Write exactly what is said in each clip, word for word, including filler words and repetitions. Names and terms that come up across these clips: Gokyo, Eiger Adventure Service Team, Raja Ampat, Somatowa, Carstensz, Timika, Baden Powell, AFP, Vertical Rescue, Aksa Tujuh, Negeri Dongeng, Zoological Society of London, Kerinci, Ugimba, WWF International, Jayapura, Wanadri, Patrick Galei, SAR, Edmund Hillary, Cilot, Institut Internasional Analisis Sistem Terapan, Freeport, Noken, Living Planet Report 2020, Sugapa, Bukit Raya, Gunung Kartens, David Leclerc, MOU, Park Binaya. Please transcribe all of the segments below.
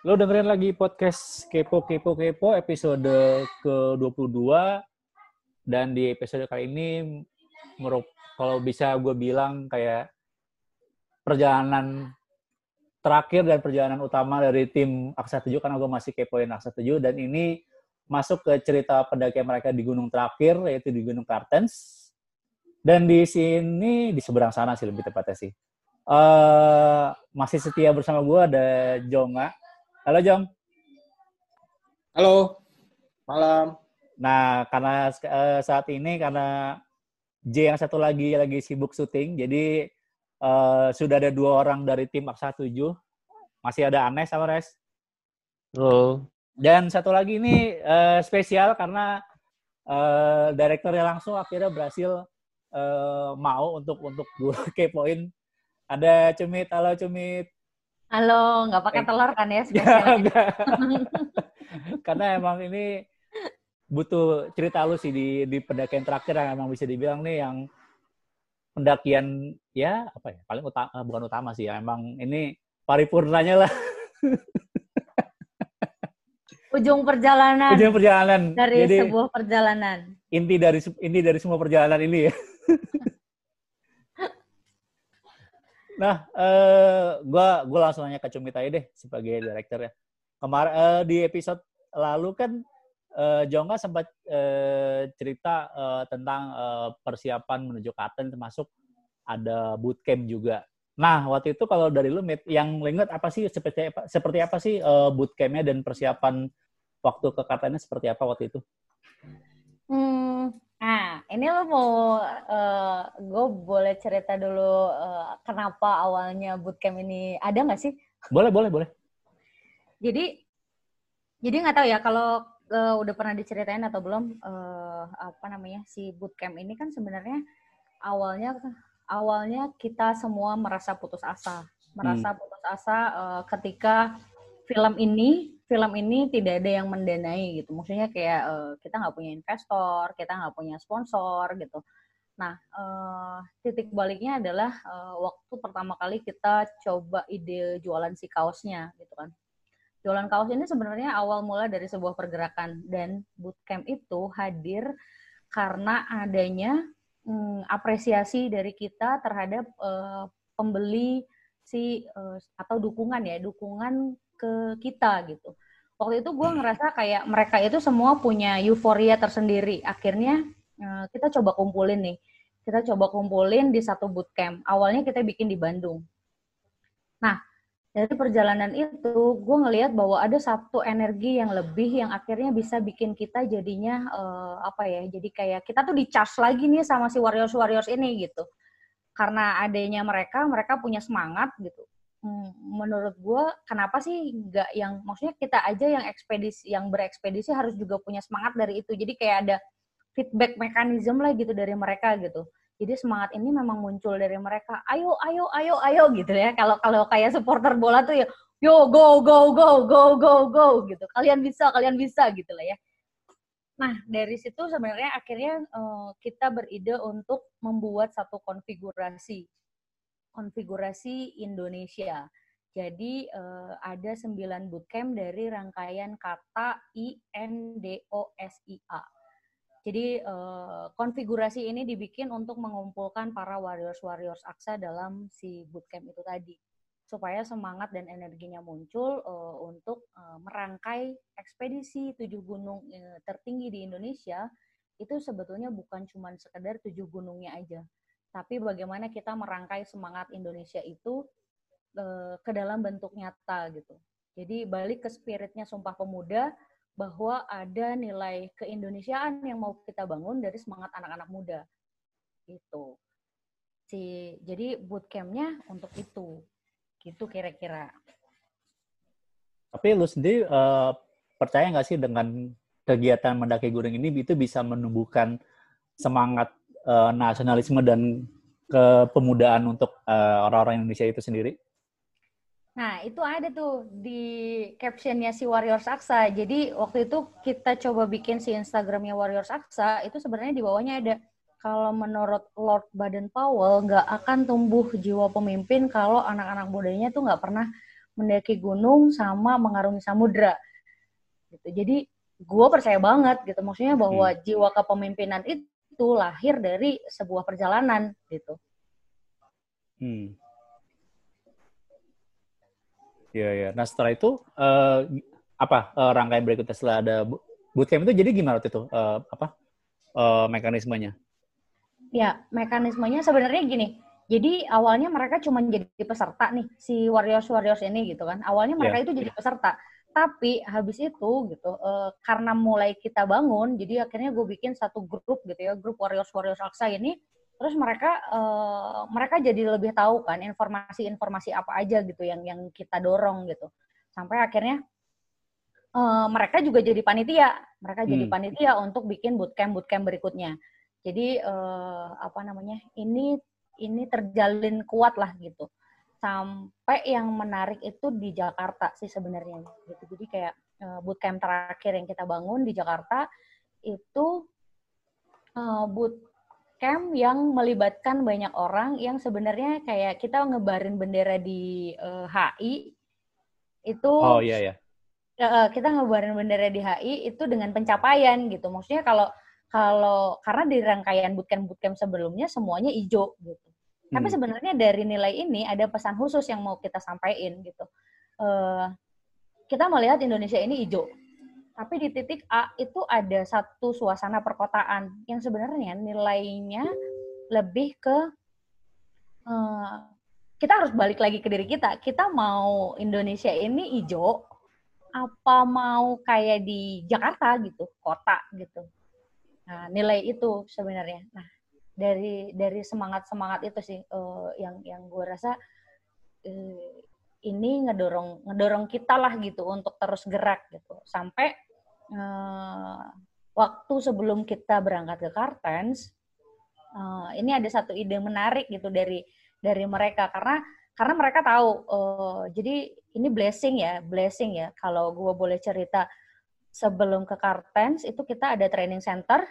Lo dengerin lagi podcast Kepo Kepo Kepo episode ke dua puluh dua, dan di episode kali ini merup- kalau bisa gue bilang kayak perjalanan terakhir dan perjalanan utama dari tim Aksa tujuh, karena gue masih kepoin Aksa tujuh, dan ini masuk ke cerita pendakian mereka di gunung terakhir, yaitu di Gunung Kartens. Dan di sini, di seberang sana sih lebih tepatnya sih, uh, masih setia bersama gue ada Jonga. Halo Jong. Halo. Malam. Nah, karena uh, saat ini karena J yang satu lagi lagi sibuk syuting, jadi uh, sudah ada dua orang dari tim Aksa tujuh. Masih ada Anes sama Res. Halo. Dan satu lagi ini uh, spesial karena uh, direkturnya langsung akhirnya berhasil uh, mau untuk untuk gue kepoin. Ada Cumit. Halo Cumit. Halo, nggak pakai telur kan ya spesialnya? Ya, karena emang ini butuh cerita lu sih di, di pendakian terakhir yang emang bisa dibilang nih yang pendakian ya apa ya paling utama, bukan utama sih ya, emang ini paripurnanya lah. Ujung perjalanan. Ujung perjalanan. Dari Jadi, sebuah perjalanan. Inti dari inti dari semua perjalanan ini ya. Nah, uh, gue gue langsung nanya ke Cumit aja deh sebagai direktur ya. Kemarin uh, di episode lalu kan uh, Jongga sempat uh, cerita uh, tentang uh, persiapan menuju Kartens, termasuk ada bootcamp juga. Nah, waktu itu kalau dari lu Mit, yang ingat apa sih seperti apa, seperti apa sih uh, bootcamp-nya dan persiapan waktu ke Kartens seperti apa waktu itu? Hmm. Nah, ini lo mau, uh, gue boleh cerita dulu uh, kenapa awalnya bootcamp ini ada nggak sih? Boleh, boleh, boleh. Jadi, jadi nggak tahu ya kalau uh, udah pernah diceritain atau belum, uh, apa namanya si bootcamp ini kan sebenarnya awalnya awalnya kita semua merasa putus asa, merasa hmm. putus asa uh, ketika film ini. Film ini tidak ada yang mendanai gitu, maksudnya kayak uh, kita nggak punya investor, kita nggak punya sponsor gitu. Nah, uh, titik baliknya adalah uh, waktu pertama kali kita coba ide jualan si kaosnya gitu kan. Jualan kaos ini sebenarnya awal mula dari sebuah pergerakan, dan bootcamp itu hadir karena adanya um, apresiasi dari kita terhadap uh, pembeli si uh, atau dukungan ya, dukungan ke kita gitu. Waktu itu gue ngerasa kayak mereka itu semua punya euforia tersendiri. Akhirnya kita coba kumpulin nih. Kita coba kumpulin di satu bootcamp. Awalnya kita bikin di Bandung. Nah, dari perjalanan itu gue ngelihat bahwa ada satu energi yang lebih yang akhirnya bisa bikin kita jadinya eh, apa ya? Jadi kayak kita tuh di-charge lagi nih sama si warriors-warriors ini gitu. Karena adanya mereka, mereka punya semangat gitu. Menurut gue, kenapa sih nggak yang, maksudnya kita aja yang ekspedisi, yang berekspedisi harus juga punya semangat dari itu. Jadi kayak ada feedback mekanisme lah gitu dari mereka gitu. Jadi semangat ini memang muncul dari mereka. Ayo, ayo, ayo, ayo gitu ya. Kalau kalau kayak supporter bola tuh ya, yo go go go go go go gitu. Kalian bisa, kalian bisa gitu lah ya. Nah dari situ sebenarnya akhirnya uh, kita beride untuk membuat satu konfigurasi. konfigurasi Indonesia. Jadi eh, ada sembilan bootcamp dari rangkaian kata I N D O S I A. Jadi eh, konfigurasi ini dibikin untuk mengumpulkan para warriors-warriors Aksa dalam si bootcamp itu tadi. Supaya semangat dan energinya muncul eh, untuk eh, merangkai ekspedisi tujuh gunung eh, tertinggi di Indonesia, itu sebetulnya bukan cuma sekedar tujuh gunungnya aja. Tapi bagaimana kita merangkai semangat Indonesia itu e, ke dalam bentuk nyata gitu. Jadi balik ke spiritnya Sumpah Pemuda, bahwa ada nilai keindonesiaan yang mau kita bangun dari semangat anak-anak muda. Gitu. Si, jadi bootcamp-nya untuk itu. Gitu kira-kira. Tapi lu sendiri e, percaya nggak sih dengan kegiatan mendaki gunung ini itu bisa menumbuhkan semangat Uh, nasionalisme dan kepemudaan untuk uh, orang-orang Indonesia itu sendiri? Nah, itu ada tuh di captionnya si Warriors Aksa. Jadi, waktu itu kita coba bikin si Instagramnya Warriors Aksa, itu sebenarnya di bawahnya ada, kalau menurut Lord Baden Powell, nggak akan tumbuh jiwa pemimpin kalau anak-anak mudanya tuh nggak pernah mendaki gunung sama mengarungi samudra. Gitu. Jadi, gue percaya banget gitu. Maksudnya bahwa hmm. jiwa kepemimpinan itu lahir dari sebuah perjalanan, gitu. Hmm. Iya, ya. Nah, setelah itu uh, apa uh, rangkaian berikutnya setelah ada bootcamp itu jadi gimana waktu itu? Uh, apa uh, mekanismenya? Ya, mekanismenya sebenarnya gini. Jadi awalnya mereka cuma jadi peserta nih, si warriors-warriors ini gitu kan. Awalnya mereka yeah. itu jadi peserta. Tapi habis itu gitu, uh, karena mulai kita bangun, jadi akhirnya gue bikin satu grup gitu ya, grup warriors-warriors Aksa ini. Terus mereka uh, mereka jadi lebih tahu kan informasi-informasi apa aja gitu yang yang kita dorong gitu. Sampai akhirnya uh, mereka juga jadi panitia. Mereka hmm. jadi panitia untuk bikin bootcamp-bootcamp berikutnya. Jadi uh, apa namanya? Ini ini terjalin kuat lah gitu. Sampai yang menarik itu di Jakarta sih sebenarnya gitu. Jadi kayak uh, bootcamp terakhir yang kita bangun di Jakarta itu uh, boot camp yang melibatkan banyak orang yang sebenarnya kayak kita ngebarin bendera di uh, H I itu oh, iya, iya. Uh, kita ngebarin bendera di H I itu dengan pencapaian gitu. Maksudnya kalau kalau karena di rangkaian bootcamp bootcamp sebelumnya semuanya hijau gitu. Hmm. Tapi sebenarnya dari nilai ini ada pesan khusus yang mau kita sampaikan gitu. Uh, kita melihat Indonesia ini hijau. Tapi di titik A itu ada satu suasana perkotaan yang sebenarnya nilainya lebih ke uh, kita harus balik lagi ke diri kita. Kita mau Indonesia ini hijau apa mau kayak di Jakarta gitu, kota gitu. Nah, nilai itu sebenarnya. Nah, dari dari semangat-semangat itu sih uh, yang yang gue rasa uh, ini ngedorong ngedorong kita lah gitu untuk terus gerak gitu. Sampai Uh, waktu sebelum kita berangkat ke Kartens, uh, ini ada satu ide menarik gitu dari dari mereka karena karena mereka tahu. Uh, jadi ini blessing ya, blessing ya. Kalau gue boleh cerita, sebelum ke Kartens itu kita ada training center,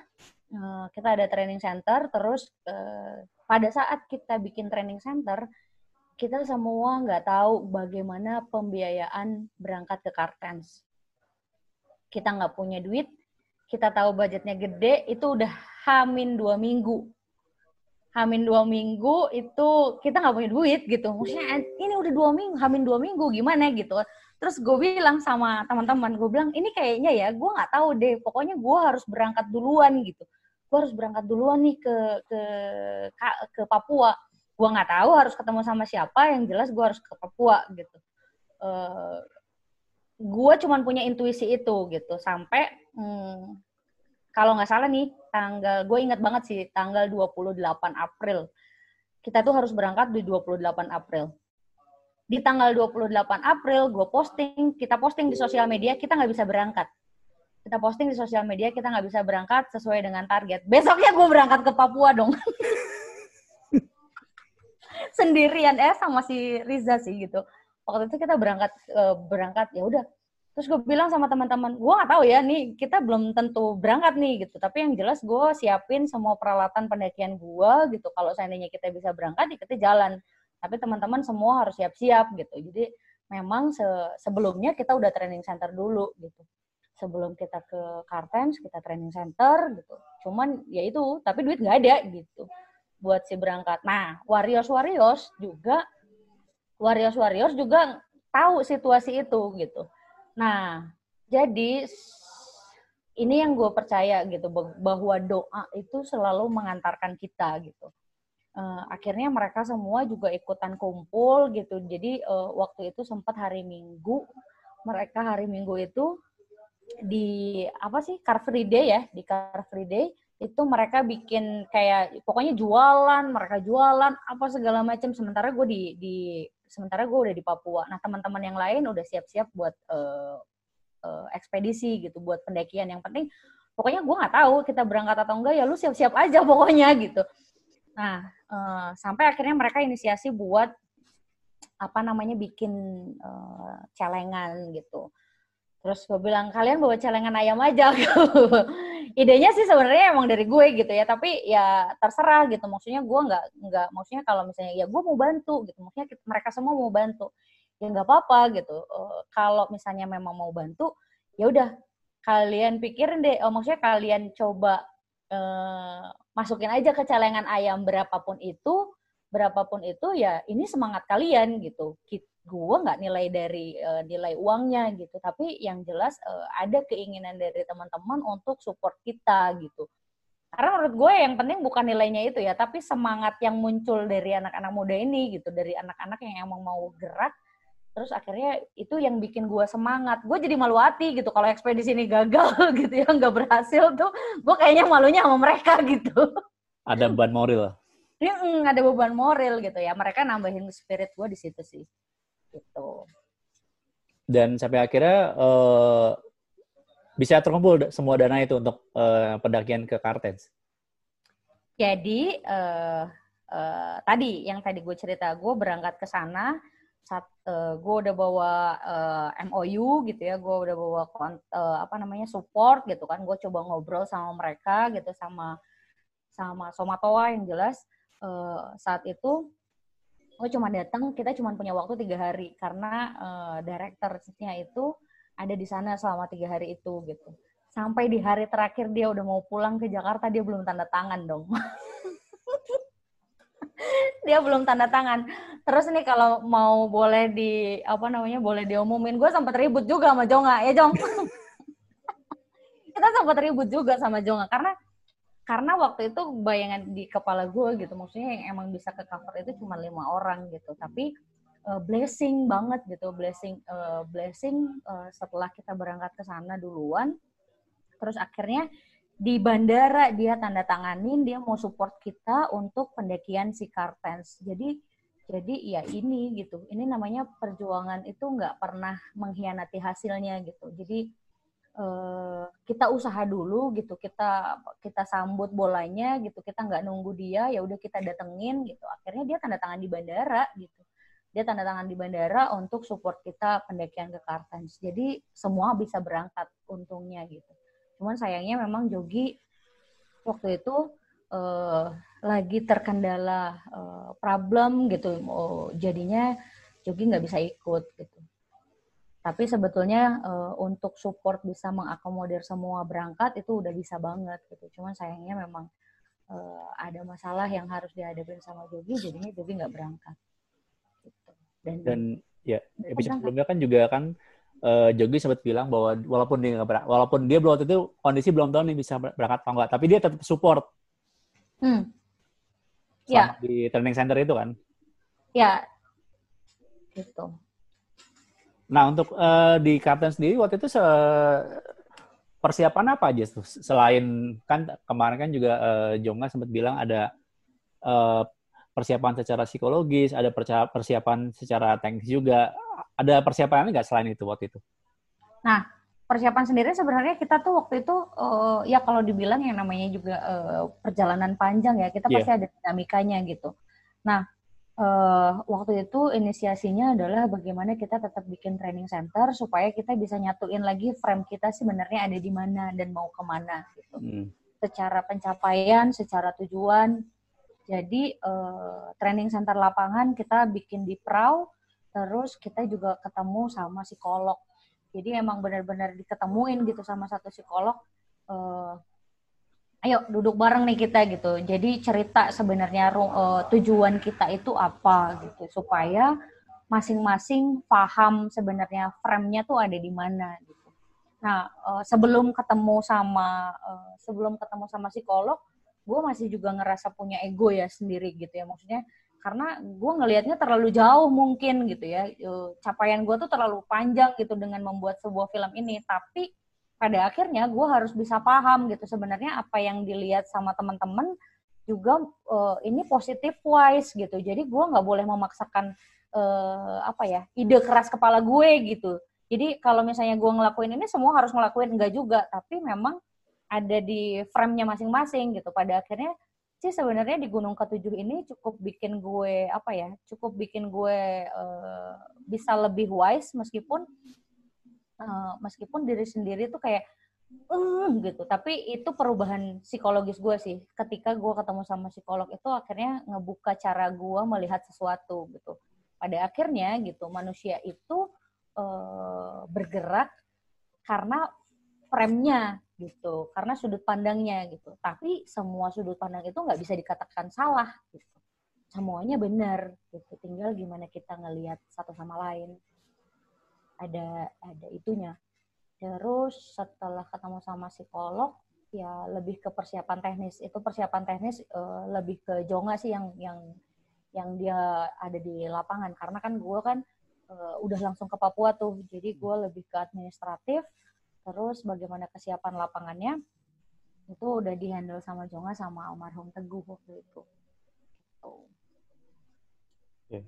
uh, kita ada training center. Terus uh, pada saat kita bikin training center, kita semua nggak tahu bagaimana pembiayaan berangkat ke Kartens. Kita nggak punya duit, kita tahu budgetnya gede, itu udah hamin dua minggu. Hamin dua minggu itu kita nggak punya duit gitu. Maksudnya ini udah dua minggu, hamin dua minggu gimana gitu. Terus gue bilang sama teman-teman, gue bilang ini kayaknya ya, gue nggak tahu deh. Pokoknya gue harus berangkat duluan gitu. Gue harus berangkat duluan nih ke ke ke, ke Papua. Gue nggak tahu harus ketemu sama siapa, yang jelas gue harus ke Papua gitu. Uh, gue cuman punya intuisi itu gitu sampai hmm, kalau nggak salah nih tanggal gue ingat banget sih tanggal dua puluh delapan April kita tuh harus berangkat di dua puluh delapan April. Di tanggal dua puluh delapan April gue posting, kita posting di sosial media kita nggak bisa berangkat, kita posting di sosial media kita nggak bisa berangkat sesuai dengan target. Besoknya gue berangkat ke Papua dong sendirian eh sama si Riza sih gitu. Waktu itu kita berangkat berangkat ya udah. Terus gue bilang sama teman-teman, gue nggak tahu ya nih kita belum tentu berangkat nih gitu. Tapi yang jelas gue siapin semua peralatan pendakian gue gitu. Kalau seandainya kita bisa berangkat, ya kita jalan. Tapi teman-teman semua harus siap-siap gitu. Jadi memang se- sebelumnya kita udah training center dulu gitu. Sebelum kita ke Kartens kita training center gitu. Cuman ya itu, tapi duit nggak ada gitu buat si berangkat. Nah, warriors-warriors juga Warriors-warriors juga tahu situasi itu gitu. Nah, jadi ini yang gue percaya gitu bahwa doa itu selalu mengantarkan kita gitu. Uh, akhirnya mereka semua juga ikutan kumpul gitu. Jadi uh, waktu itu sempat hari Minggu, mereka hari Minggu itu di apa sih Car Free Day ya, di Car Free Day itu mereka bikin kayak pokoknya jualan, mereka jualan apa segala macam. Sementara gue di di sementara gue udah di Papua. Nah, teman-teman yang lain udah siap-siap buat uh, uh, ekspedisi gitu, buat pendakian. Yang penting, pokoknya gue nggak tahu kita berangkat atau enggak, ya lu siap-siap aja pokoknya gitu. Nah, uh, sampai akhirnya mereka inisiasi buat apa namanya bikin uh, celengan gitu. Terus gue bilang, kalian bawa celengan ayam aja. Idenya sih sebenarnya emang dari gue gitu ya, tapi ya terserah gitu. Maksudnya gue nggak nggak maksudnya kalau misalnya ya gue mau bantu gitu. Maksudnya kita, mereka semua mau bantu, ya nggak apa-apa gitu. Uh, kalau misalnya memang mau bantu, ya udah kalian pikirin deh. Oh, maksudnya kalian coba uh, masukin aja ke celengan ayam berapapun itu, berapapun itu ya ini semangat kalian gitu. Kita gue nggak nilai dari uh, nilai uangnya gitu, tapi yang jelas uh, ada keinginan dari teman-teman untuk support kita gitu. Karena menurut gue yang penting bukan nilainya itu ya, tapi semangat yang muncul dari anak-anak muda ini gitu, dari anak-anak yang emang mau gerak. Terus akhirnya itu yang bikin gue semangat. Gue jadi malu hati gitu kalau ekspedisi ini gagal gitu ya, nggak berhasil tuh. Gue kayaknya malunya sama mereka gitu. Ada beban moral. Ya, mm, ada beban moral gitu ya. Mereka nambahin spirit gue di situ sih. Gitu. Dan sampai akhirnya uh, bisa terkumpul semua dana itu untuk uh, pendakian ke Kartens. Jadi uh, uh, tadi yang tadi gue cerita, gue berangkat ke sana, uh, gue udah bawa uh, M O U gitu ya, gue udah bawa uh, apa namanya support gitu kan, gue coba ngobrol sama mereka gitu, sama sama Somatowa yang jelas uh, saat itu. Oh, cuma datang, kita cuma punya waktu tiga hari karena uh, direkturnya itu ada di sana selama tiga hari itu gitu. Sampai di hari terakhir dia udah mau pulang ke Jakarta, dia belum tanda tangan dong. Dia belum tanda tangan. Terus nih kalau mau boleh di apa namanya boleh diumumin, gue sempat ribut juga sama Jonga ya Jong. Kita sempat ribut juga sama Jonga karena. Karena waktu itu bayangan di kepala gue gitu, maksudnya yang emang bisa ke cover itu cuma lima orang gitu, tapi uh, blessing banget gitu, blessing uh, blessing uh, setelah kita berangkat ke sana duluan, terus akhirnya di bandara dia tanda tanganin, dia mau support kita untuk pendakian si Kartens. Jadi jadi ya ini gitu, ini namanya perjuangan itu nggak pernah mengkhianati hasilnya gitu. Jadi Uh, kita usaha dulu gitu, kita kita sambut bolanya gitu, kita nggak nunggu dia, ya udah kita datengin gitu. Akhirnya dia tanda tangan di bandara gitu, dia tanda tangan di bandara untuk support kita pendakian ke Kartens. Jadi semua bisa berangkat untungnya gitu. Cuman sayangnya memang Jogi waktu itu uh, lagi terkendala uh, problem gitu, oh, jadinya Jogi nggak bisa ikut gitu. Tapi sebetulnya uh, untuk support bisa mengakomodir semua berangkat itu udah bisa banget gitu. Cuman sayangnya memang uh, ada masalah yang harus dihadapin sama Jogi, jadinya Jogi nggak berangkat. Gitu. Dan, dan ya episode sebelumnya kan juga kan uh, Jogi sempat bilang bahwa walaupun dia nggak walaupun dia belum waktu itu kondisi belum tahu nih bisa berangkat atau nggak, tapi dia tetap support. Hmm. Ya. Di training center itu kan? Ya. Gitu. Nah, untuk uh, di Kartens sendiri waktu itu se- persiapan apa aja tuh? Selain kan kemarin kan juga uh, Jonga sempat bilang ada uh, persiapan secara psikologis, ada persiapan secara teknis juga. Ada persiapan nggak selain itu waktu itu? Nah, persiapan sendiri sebenarnya kita tuh waktu itu uh, ya kalau dibilang yang namanya juga uh, perjalanan panjang ya, kita yeah. pasti ada dinamikanya gitu. Nah, Uh, waktu itu inisiasinya adalah bagaimana kita tetap bikin training center supaya kita bisa nyatuin lagi frame kita sebenarnya ada di mana dan mau kemana gitu. Hmm. Secara pencapaian, secara tujuan. Jadi uh, training center lapangan kita bikin di Prau, terus kita juga ketemu sama psikolog. Jadi emang benar-benar diketemuin gitu sama satu psikolog. Uh, Ayo duduk bareng nih kita gitu. Jadi cerita sebenarnya uh, tujuan kita itu apa gitu supaya masing-masing paham sebenarnya frame-nya tuh ada di mana gitu. Nah, uh, sebelum ketemu sama uh, sebelum ketemu sama psikolog, gue masih juga ngerasa punya ego ya sendiri gitu ya. Maksudnya karena gue ngelihatnya terlalu jauh mungkin gitu ya. Uh, capaian gue tuh terlalu panjang gitu dengan membuat sebuah film ini, tapi pada akhirnya gue harus bisa paham gitu sebenarnya apa yang dilihat sama teman-teman juga uh, ini positive wise gitu. Jadi gue nggak boleh memaksakan uh, apa ya ide keras kepala gue gitu. Jadi kalau misalnya gue ngelakuin ini semua harus ngelakuin, enggak juga, tapi memang ada di frame-nya masing-masing gitu. Pada akhirnya sih sebenarnya di Gunung Ketujuh ini cukup bikin gue apa ya, cukup bikin gue uh, bisa lebih wise meskipun uh, meskipun diri sendiri tuh kayak uh, gitu. Tapi itu perubahan psikologis gue sih. Ketika gue ketemu sama psikolog itu akhirnya ngebuka cara gue melihat sesuatu gitu. Pada akhirnya gitu manusia itu uh, bergerak karena frame-nya gitu, karena sudut pandangnya gitu. Tapi semua sudut pandang itu nggak bisa dikatakan salah gitu. Semuanya benar gitu. Tinggal gimana kita ngelihat satu sama lain. Ada ada itunya. Terus setelah ketemu sama psikolog, ya lebih ke persiapan teknis. Itu persiapan teknis uh, lebih ke Jonga sih yang yang yang dia ada di lapangan. Karena kan gue kan uh, udah langsung ke Papua tuh. Jadi gue lebih ke administratif. Terus bagaimana kesiapan lapangannya itu udah dihandle sama Jonga sama almarhum Teguh waktu itu. Oh. Oke.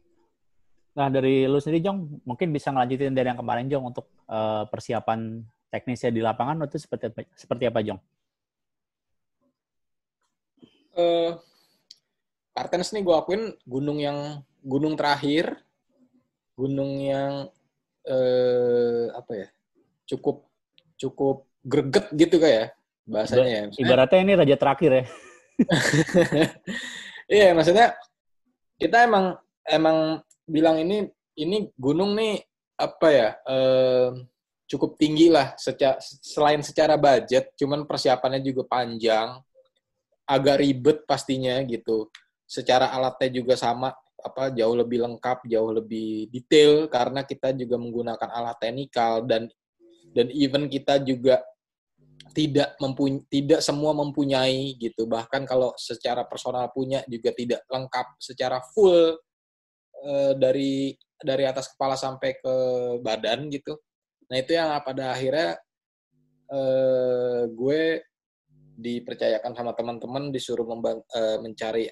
Nah dari lu sendiri Jong, mungkin bisa ngelanjutin dari yang kemarin Jong untuk uh, persiapan teknisnya di lapangan itu seperti apa, seperti apa Jong? Uh, Kartens nih gue akuin gunung yang gunung terakhir, gunung yang uh, apa ya cukup cukup greget gitu kayak bahasanya. Ibarat, ya. Ibaratnya ini raja terakhir ya. Iya, yeah, maksudnya kita emang emang bilang ini ini gunung nih apa ya eh, cukup tinggi lah. Seca, selain secara budget, cuman persiapannya juga panjang, agak ribet pastinya gitu. Secara alatnya juga sama apa jauh lebih lengkap, jauh lebih detail karena kita juga menggunakan alat teknikal dan dan even kita juga tidak mempuny- tidak semua mempunyai gitu, bahkan kalau secara personal punya juga tidak lengkap secara full e, dari dari atas kepala sampai ke badan gitu. Nah itu yang pada akhirnya e, gue dipercayakan sama teman-teman disuruh membang- e, mencari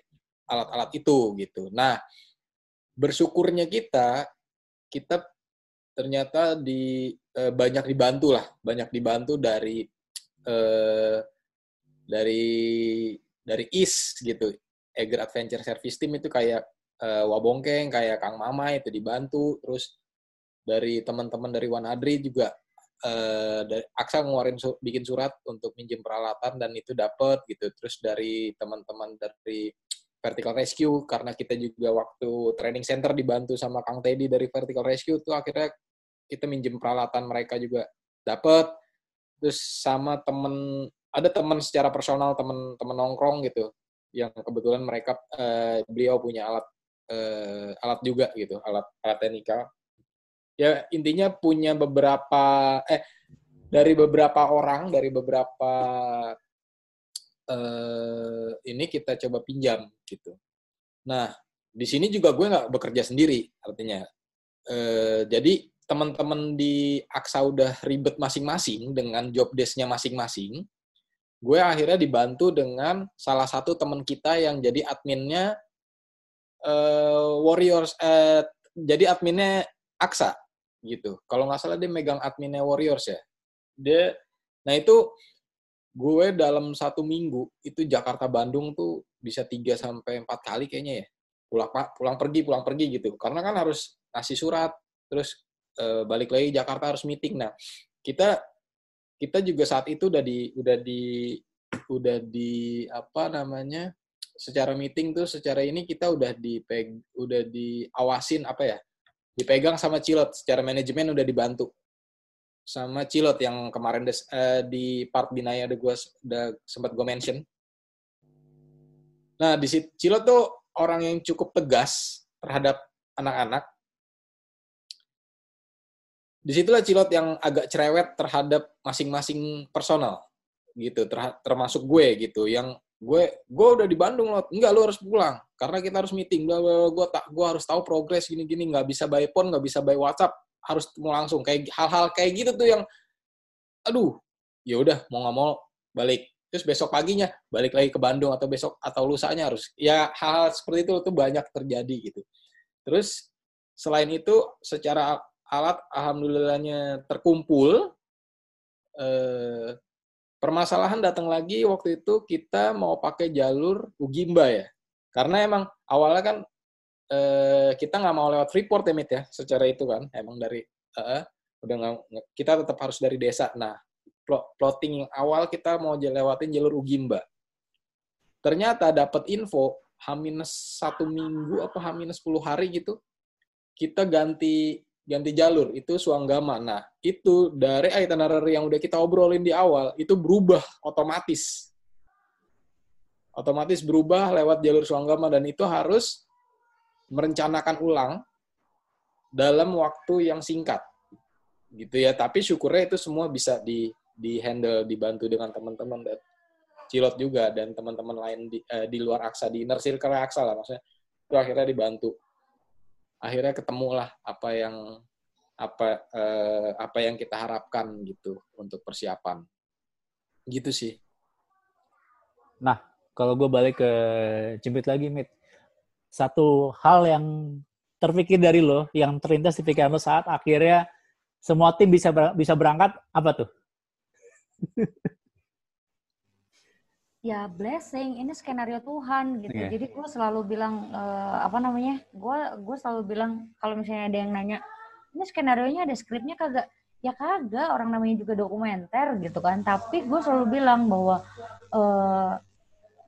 alat-alat itu gitu. Nah bersyukurnya kita kita ternyata di eh, banyak dibantu lah, banyak dibantu dari eh, dari dari I S gitu, Eiger Adventure Service Team itu kayak eh, Wabongkeng, kayak Kang Mama itu dibantu, terus dari teman-teman dari Wanadri juga eh, dari Aksa ngeluarin sur, bikin surat untuk minjem peralatan dan itu dapat gitu, terus dari teman-teman dari Vertical Rescue karena kita juga waktu training center dibantu sama Kang Teddy dari Vertical Rescue tuh akhirnya kita minjem peralatan mereka juga dapat. Terus sama temen, ada temen secara personal, temen-temen nongkrong gitu yang kebetulan mereka eh, beliau punya alat eh, alat juga gitu, alat alat teknikal. Ya intinya punya beberapa eh dari beberapa orang, dari beberapa Uh, ini kita coba pinjam gitu. Nah di sini juga gue nggak bekerja sendiri, artinya uh, jadi teman-teman di Aksa udah ribet masing-masing dengan job desk-nya masing-masing. Gue akhirnya dibantu dengan salah satu teman kita yang jadi adminnya uh, Warriors, uh, jadi adminnya Aksa gitu. Kalau nggak salah dia megang adminnya Warriors ya. Dia, nah itu gue dalam satu minggu itu Jakarta-Bandung tuh bisa tiga sampai empat kali kayaknya ya. Pulang pulang pergi, pulang pergi gitu. Karena kan harus ngasih surat, terus e, balik lagi Jakarta harus meeting. Nah, kita kita juga saat itu udah di udah di udah di apa namanya? Secara meeting tuh secara ini kita udah dipeg udah diawasin apa ya? Dipegang sama Cilot, secara manajemen udah dibantu sama Cilot yang kemarin des, eh, di Park Binaya ada gue sempat gue mention. Nah di situ Cilot tuh orang yang cukup tegas terhadap anak-anak. Disitulah Cilot yang agak cerewet terhadap masing-masing personal gitu, ter- termasuk gue gitu. Yang gue gue udah di Bandung loh, enggak lo harus pulang karena kita harus meeting. Gue tak gue harus tahu progres gini-gini, nggak bisa by phone, nggak bisa by WhatsApp. Harus mau langsung kayak hal-hal kayak gitu tuh yang aduh ya udah mau nggak mau balik, terus besok paginya balik lagi ke Bandung atau besok atau lusanya harus ya, hal-hal seperti itu tuh banyak terjadi gitu. Terus selain itu secara alat alhamdulillahnya terkumpul, eh, Permasalahan datang lagi waktu itu kita mau pakai jalur Ugimba ya. Karena emang awalnya kan eh, kita nggak mau lewat Freeport ya, Mit, ya. Secara itu kan, emang dari, uh, udah gak, kita tetap harus dari desa. Nah, plotting yang awal kita mau lewatin jalur Ugimba. Ternyata dapat info, H minus satu minggu apa H minus sepuluh hari gitu, kita ganti ganti jalur, itu Suanggama. Nah, itu dari itinerary yang udah kita obrolin di awal, itu berubah otomatis. Otomatis berubah lewat jalur Suanggama, dan itu harus merencanakan ulang dalam waktu yang singkat. Gitu ya, tapi syukurnya itu semua bisa di, di handle, dibantu dengan teman-teman dan Cilot juga, dan teman-teman lain di, eh, di luar Aksa, di inner circle Aksa lah maksudnya. Itu akhirnya dibantu. Akhirnya ketemulah apa yang apa eh, apa yang kita harapkan gitu untuk persiapan gitu sih. Nah, kalau gue balik ke Cimpit lagi, Mit, satu hal yang terpikir dari lo, yang terlintas di pikiran lo saat akhirnya semua tim bisa ber, bisa berangkat, apa tuh? Ya, blessing, ini skenario Tuhan gitu. Yeah. Jadi gue selalu bilang uh, apa namanya? Gue gue selalu bilang kalau misalnya ada yang nanya, ini skenarionya ada skripnya kagak? Ya kagak, orang namanya juga dokumenter gitu kan. Tapi gue selalu bilang bahwa uh,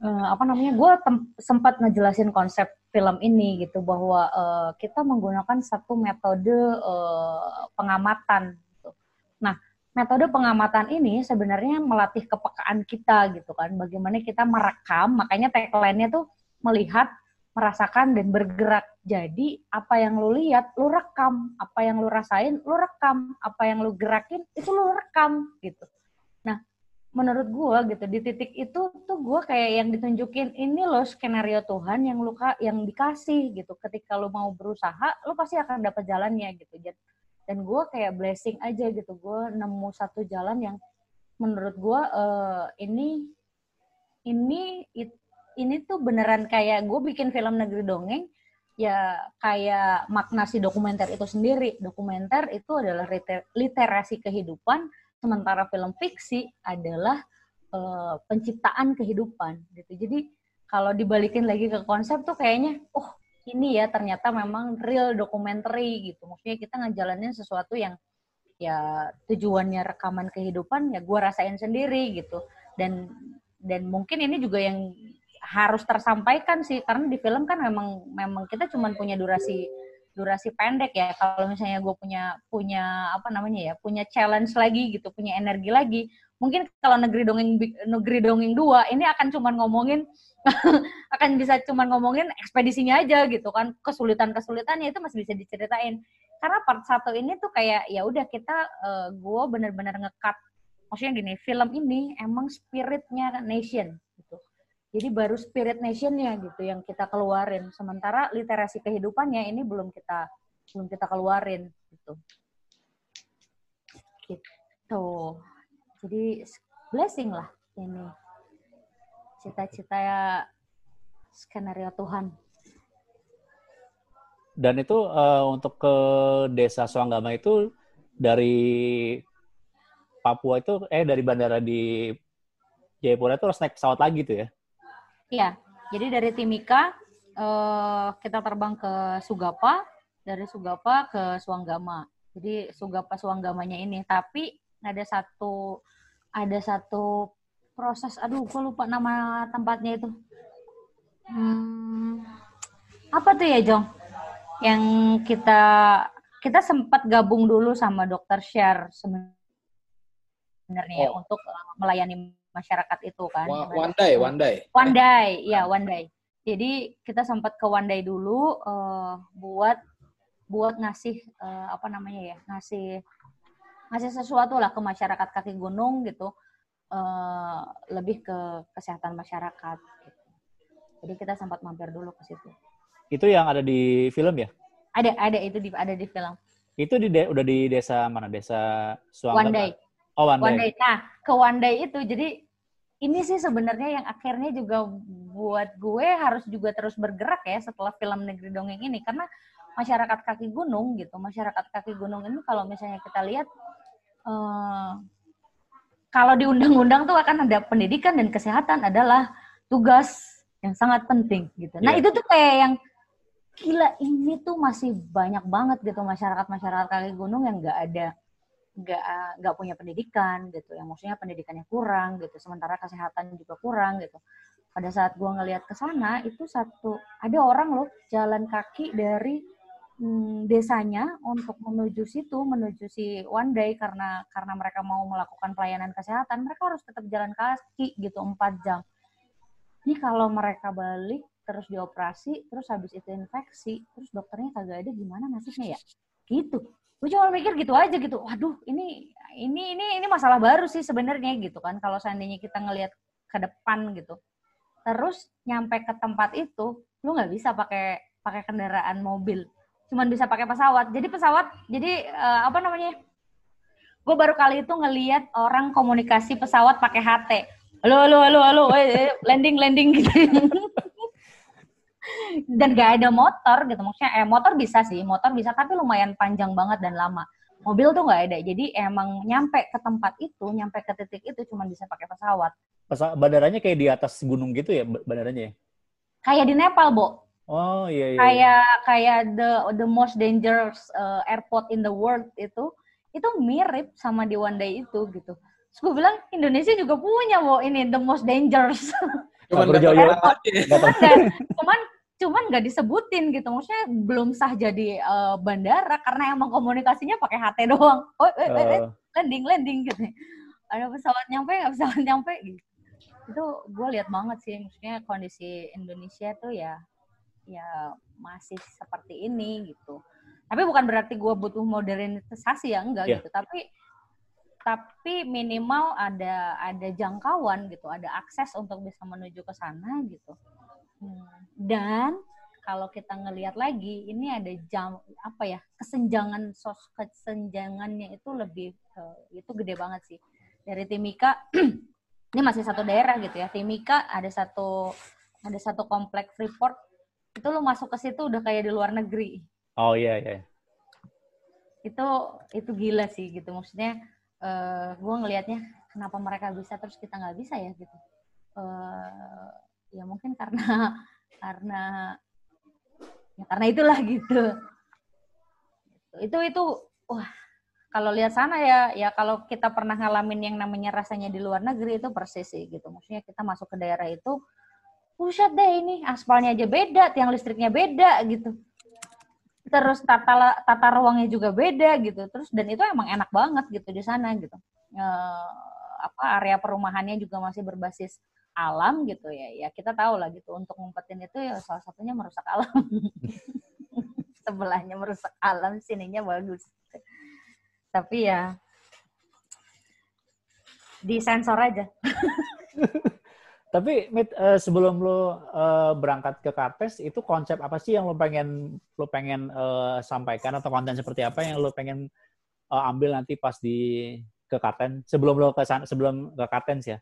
uh, apa namanya? Gue sempat ngejelasin konsep film ini gitu, bahwa uh, kita menggunakan satu metode uh, pengamatan gitu. Nah, metode pengamatan ini sebenarnya melatih kepekaan kita gitu kan. Bagaimana kita merekam, makanya tagline-nya tuh melihat, merasakan, dan bergerak. Jadi apa yang lu lihat, lu rekam. Apa yang lu rasain, lu rekam. Apa yang lu gerakin, itu lu rekam gitu. Nah, menurut gue gitu, di titik itu tuh gue kayak yang ditunjukin, ini loh skenario Tuhan yang lu, yang dikasih gitu. Ketika lu mau berusaha, lu pasti akan dapat jalannya gitu. Jadi, dan gue kayak blessing aja gitu, gue nemu satu jalan yang menurut gue uh, ini ini it, ini tuh beneran kayak gue bikin film Negeri Dongeng ya, kayak makna si dokumenter itu sendiri. Dokumenter itu adalah liter, literasi kehidupan, sementara film fiksi adalah uh, penciptaan kehidupan gitu. Jadi kalau dibalikin lagi ke konsep tuh kayaknya oh ini ya ternyata memang real documentary gitu. Maksudnya kita ngejalanin sesuatu yang ya tujuannya rekaman kehidupan ya gue rasain sendiri gitu. Dan dan mungkin ini juga yang harus tersampaikan sih, karena di film kan memang memang kita cuma punya durasi durasi pendek ya. Kalau misalnya gue punya punya apa namanya ya, punya challenge lagi gitu, punya energi lagi. Mungkin kalau Negeri Dongeng Negeri Dongeng dua ini akan cuma ngomongin akan bisa cuma ngomongin ekspedisinya aja gitu kan. Kesulitan-kesulitannya itu masih bisa diceritain. Karena part satu ini tuh kayak ya udah kita uh, gue benar-benar nge-cut. Maksudnya gini, film ini emang spiritnya nation gitu. Jadi baru spirit nationnya gitu yang kita keluarin. Sementara literasi kehidupannya ini belum kita belum kita keluarin gitu. Gitu. Jadi blessing lah ini cita-cita ya, skenario Tuhan. Dan itu uh, untuk ke desa Suanggama itu dari Papua itu eh dari bandara di Jayapura itu harus naik pesawat lagi tuh ya? Iya, jadi dari Timika uh, kita terbang ke Sugapa, dari Sugapa ke Suanggama. Jadi Sugapa Suanggamanya ini, tapi ada satu ada satu proses, aduh gue lupa nama tempatnya itu. Hmm, apa tuh ya Jong? Yang kita kita sempat gabung dulu sama dokter Share sebenarnya oh. untuk melayani masyarakat itu kan. Wandai, Wandai. Wandai, ya Wandai. Jadi kita sempat ke Wandai dulu uh, buat buat ngasih uh, apa namanya ya, ngasih ngasih sesuatu lah ke masyarakat kaki gunung gitu. Uh, lebih ke kesehatan masyarakat gitu. Jadi kita sempat mampir dulu ke situ. Itu yang ada di film ya? Ada, ada itu di ada di film. Itu di de, udah di desa mana? Desa Suanggama. Wandai. Oh, Wandai. Wandai. Nah, ke Wandai itu jadi ini sih sebenarnya yang akhirnya juga buat gue harus juga terus bergerak ya setelah film Negeri Dongeng ini, karena masyarakat kaki gunung gitu. Masyarakat kaki gunung ini kalau misalnya kita lihat uh, kalau di undang-undang tuh akan ada pendidikan dan kesehatan adalah tugas yang sangat penting gitu. Nah, yeah. itu tuh kayak yang gila, ini tuh masih banyak banget gitu masyarakat-masyarakat kaki gunung yang enggak ada enggak enggak punya pendidikan gitu. Yang maksudnya pendidikannya kurang gitu, sementara kesehatan juga kurang gitu. Pada saat gua ngelihat ke sana itu satu ada orang loh jalan kaki dari Hmm, desanya untuk menuju situ, menuju si Wandai, karena karena mereka mau melakukan pelayanan kesehatan, mereka harus tetap jalan kaki gitu empat jam. Ini kalau mereka balik terus dioperasi, terus habis itu infeksi, terus dokternya kagak ada, gimana nasibnya ya? Gitu. Gue cuma mikir gitu aja gitu. Waduh, ini ini ini ini masalah baru sih sebenarnya gitu kan, kalau seandainya kita ngelihat ke depan gitu. Terus nyampe ke tempat itu, lu nggak bisa pakai pakai kendaraan mobil. Cuman bisa pakai pesawat. Jadi pesawat, jadi uh, apa namanya? Gue baru kali itu ngelihat orang komunikasi pesawat pakai H T. Halo, halo, halo, halo, landing, landing gitu. Dan gak ada motor gitu. Maksudnya, eh motor bisa sih, motor bisa, tapi lumayan panjang banget dan lama. Mobil tuh gak ada. Jadi emang nyampe ke tempat itu, nyampe ke titik itu cuman bisa pakai pesawat. Pesa- bandaranya kayak di atas gunung gitu ya, bandaranya ya? Kayak di Nepal, Bo. Oh iya, iya. Kayak kayak the the most dangerous uh, airport in the world itu itu mirip sama di Wandai itu gitu. Terus gue bilang Indonesia juga punya wo ini the most dangerous. Cuman gak cuman, cuman cuman nggak disebutin gitu, maksudnya belum sah jadi uh, bandara karena emang komunikasinya pakai H T doang. Oh, eh, eh, eh, landing landing gitu. Ada pesawat nyampe nggak pesawat nyampe gitu. Itu gue lihat banget sih, maksudnya kondisi Indonesia tuh ya. ya masih seperti ini gitu. Tapi bukan berarti gue butuh modernisasi ya, enggak yeah. gitu. Tapi tapi minimal ada ada jangkauan gitu, ada akses untuk bisa menuju ke sana gitu. Dan kalau kita ngelihat lagi, ini ada jam apa ya kesenjangan sos kesenjangannya itu lebih itu gede banget sih. Dari Timika ini masih satu daerah gitu ya. Timika ada satu ada satu komplek Freeport. Itu lo masuk ke situ udah kayak di luar negeri. Oh iya iya. Itu itu gila sih gitu, maksudnya uh, gue ngelihatnya kenapa mereka bisa terus kita nggak bisa ya gitu. Uh, ya mungkin karena karena ya karena itulah gitu. Itu itu wah kalau lihat sana ya ya kalau kita pernah ngalamin yang namanya rasanya di luar negeri itu persis sih gitu, maksudnya kita masuk ke daerah itu. Pusat deh ini, aspalnya aja beda, tiang listriknya beda gitu. Terus tata tata ruangnya juga beda gitu. Terus dan itu emang enak banget gitu di sana gitu. E, apa area perumahannya juga masih berbasis alam gitu ya. Ya kita tahu lah gitu, untuk ngumpetin itu ya salah satunya merusak alam. Sebelahnya merusak alam, sininya bagus. Tapi ya disensor aja. Tapi Mit, uh, sebelum lo uh, berangkat ke Kartes, itu konsep apa sih yang lo pengen lo pengen uh, sampaikan atau konten seperti apa yang lo pengen uh, ambil nanti pas di ke Kartens sebelum lo ke sebelum ke Kartens ya?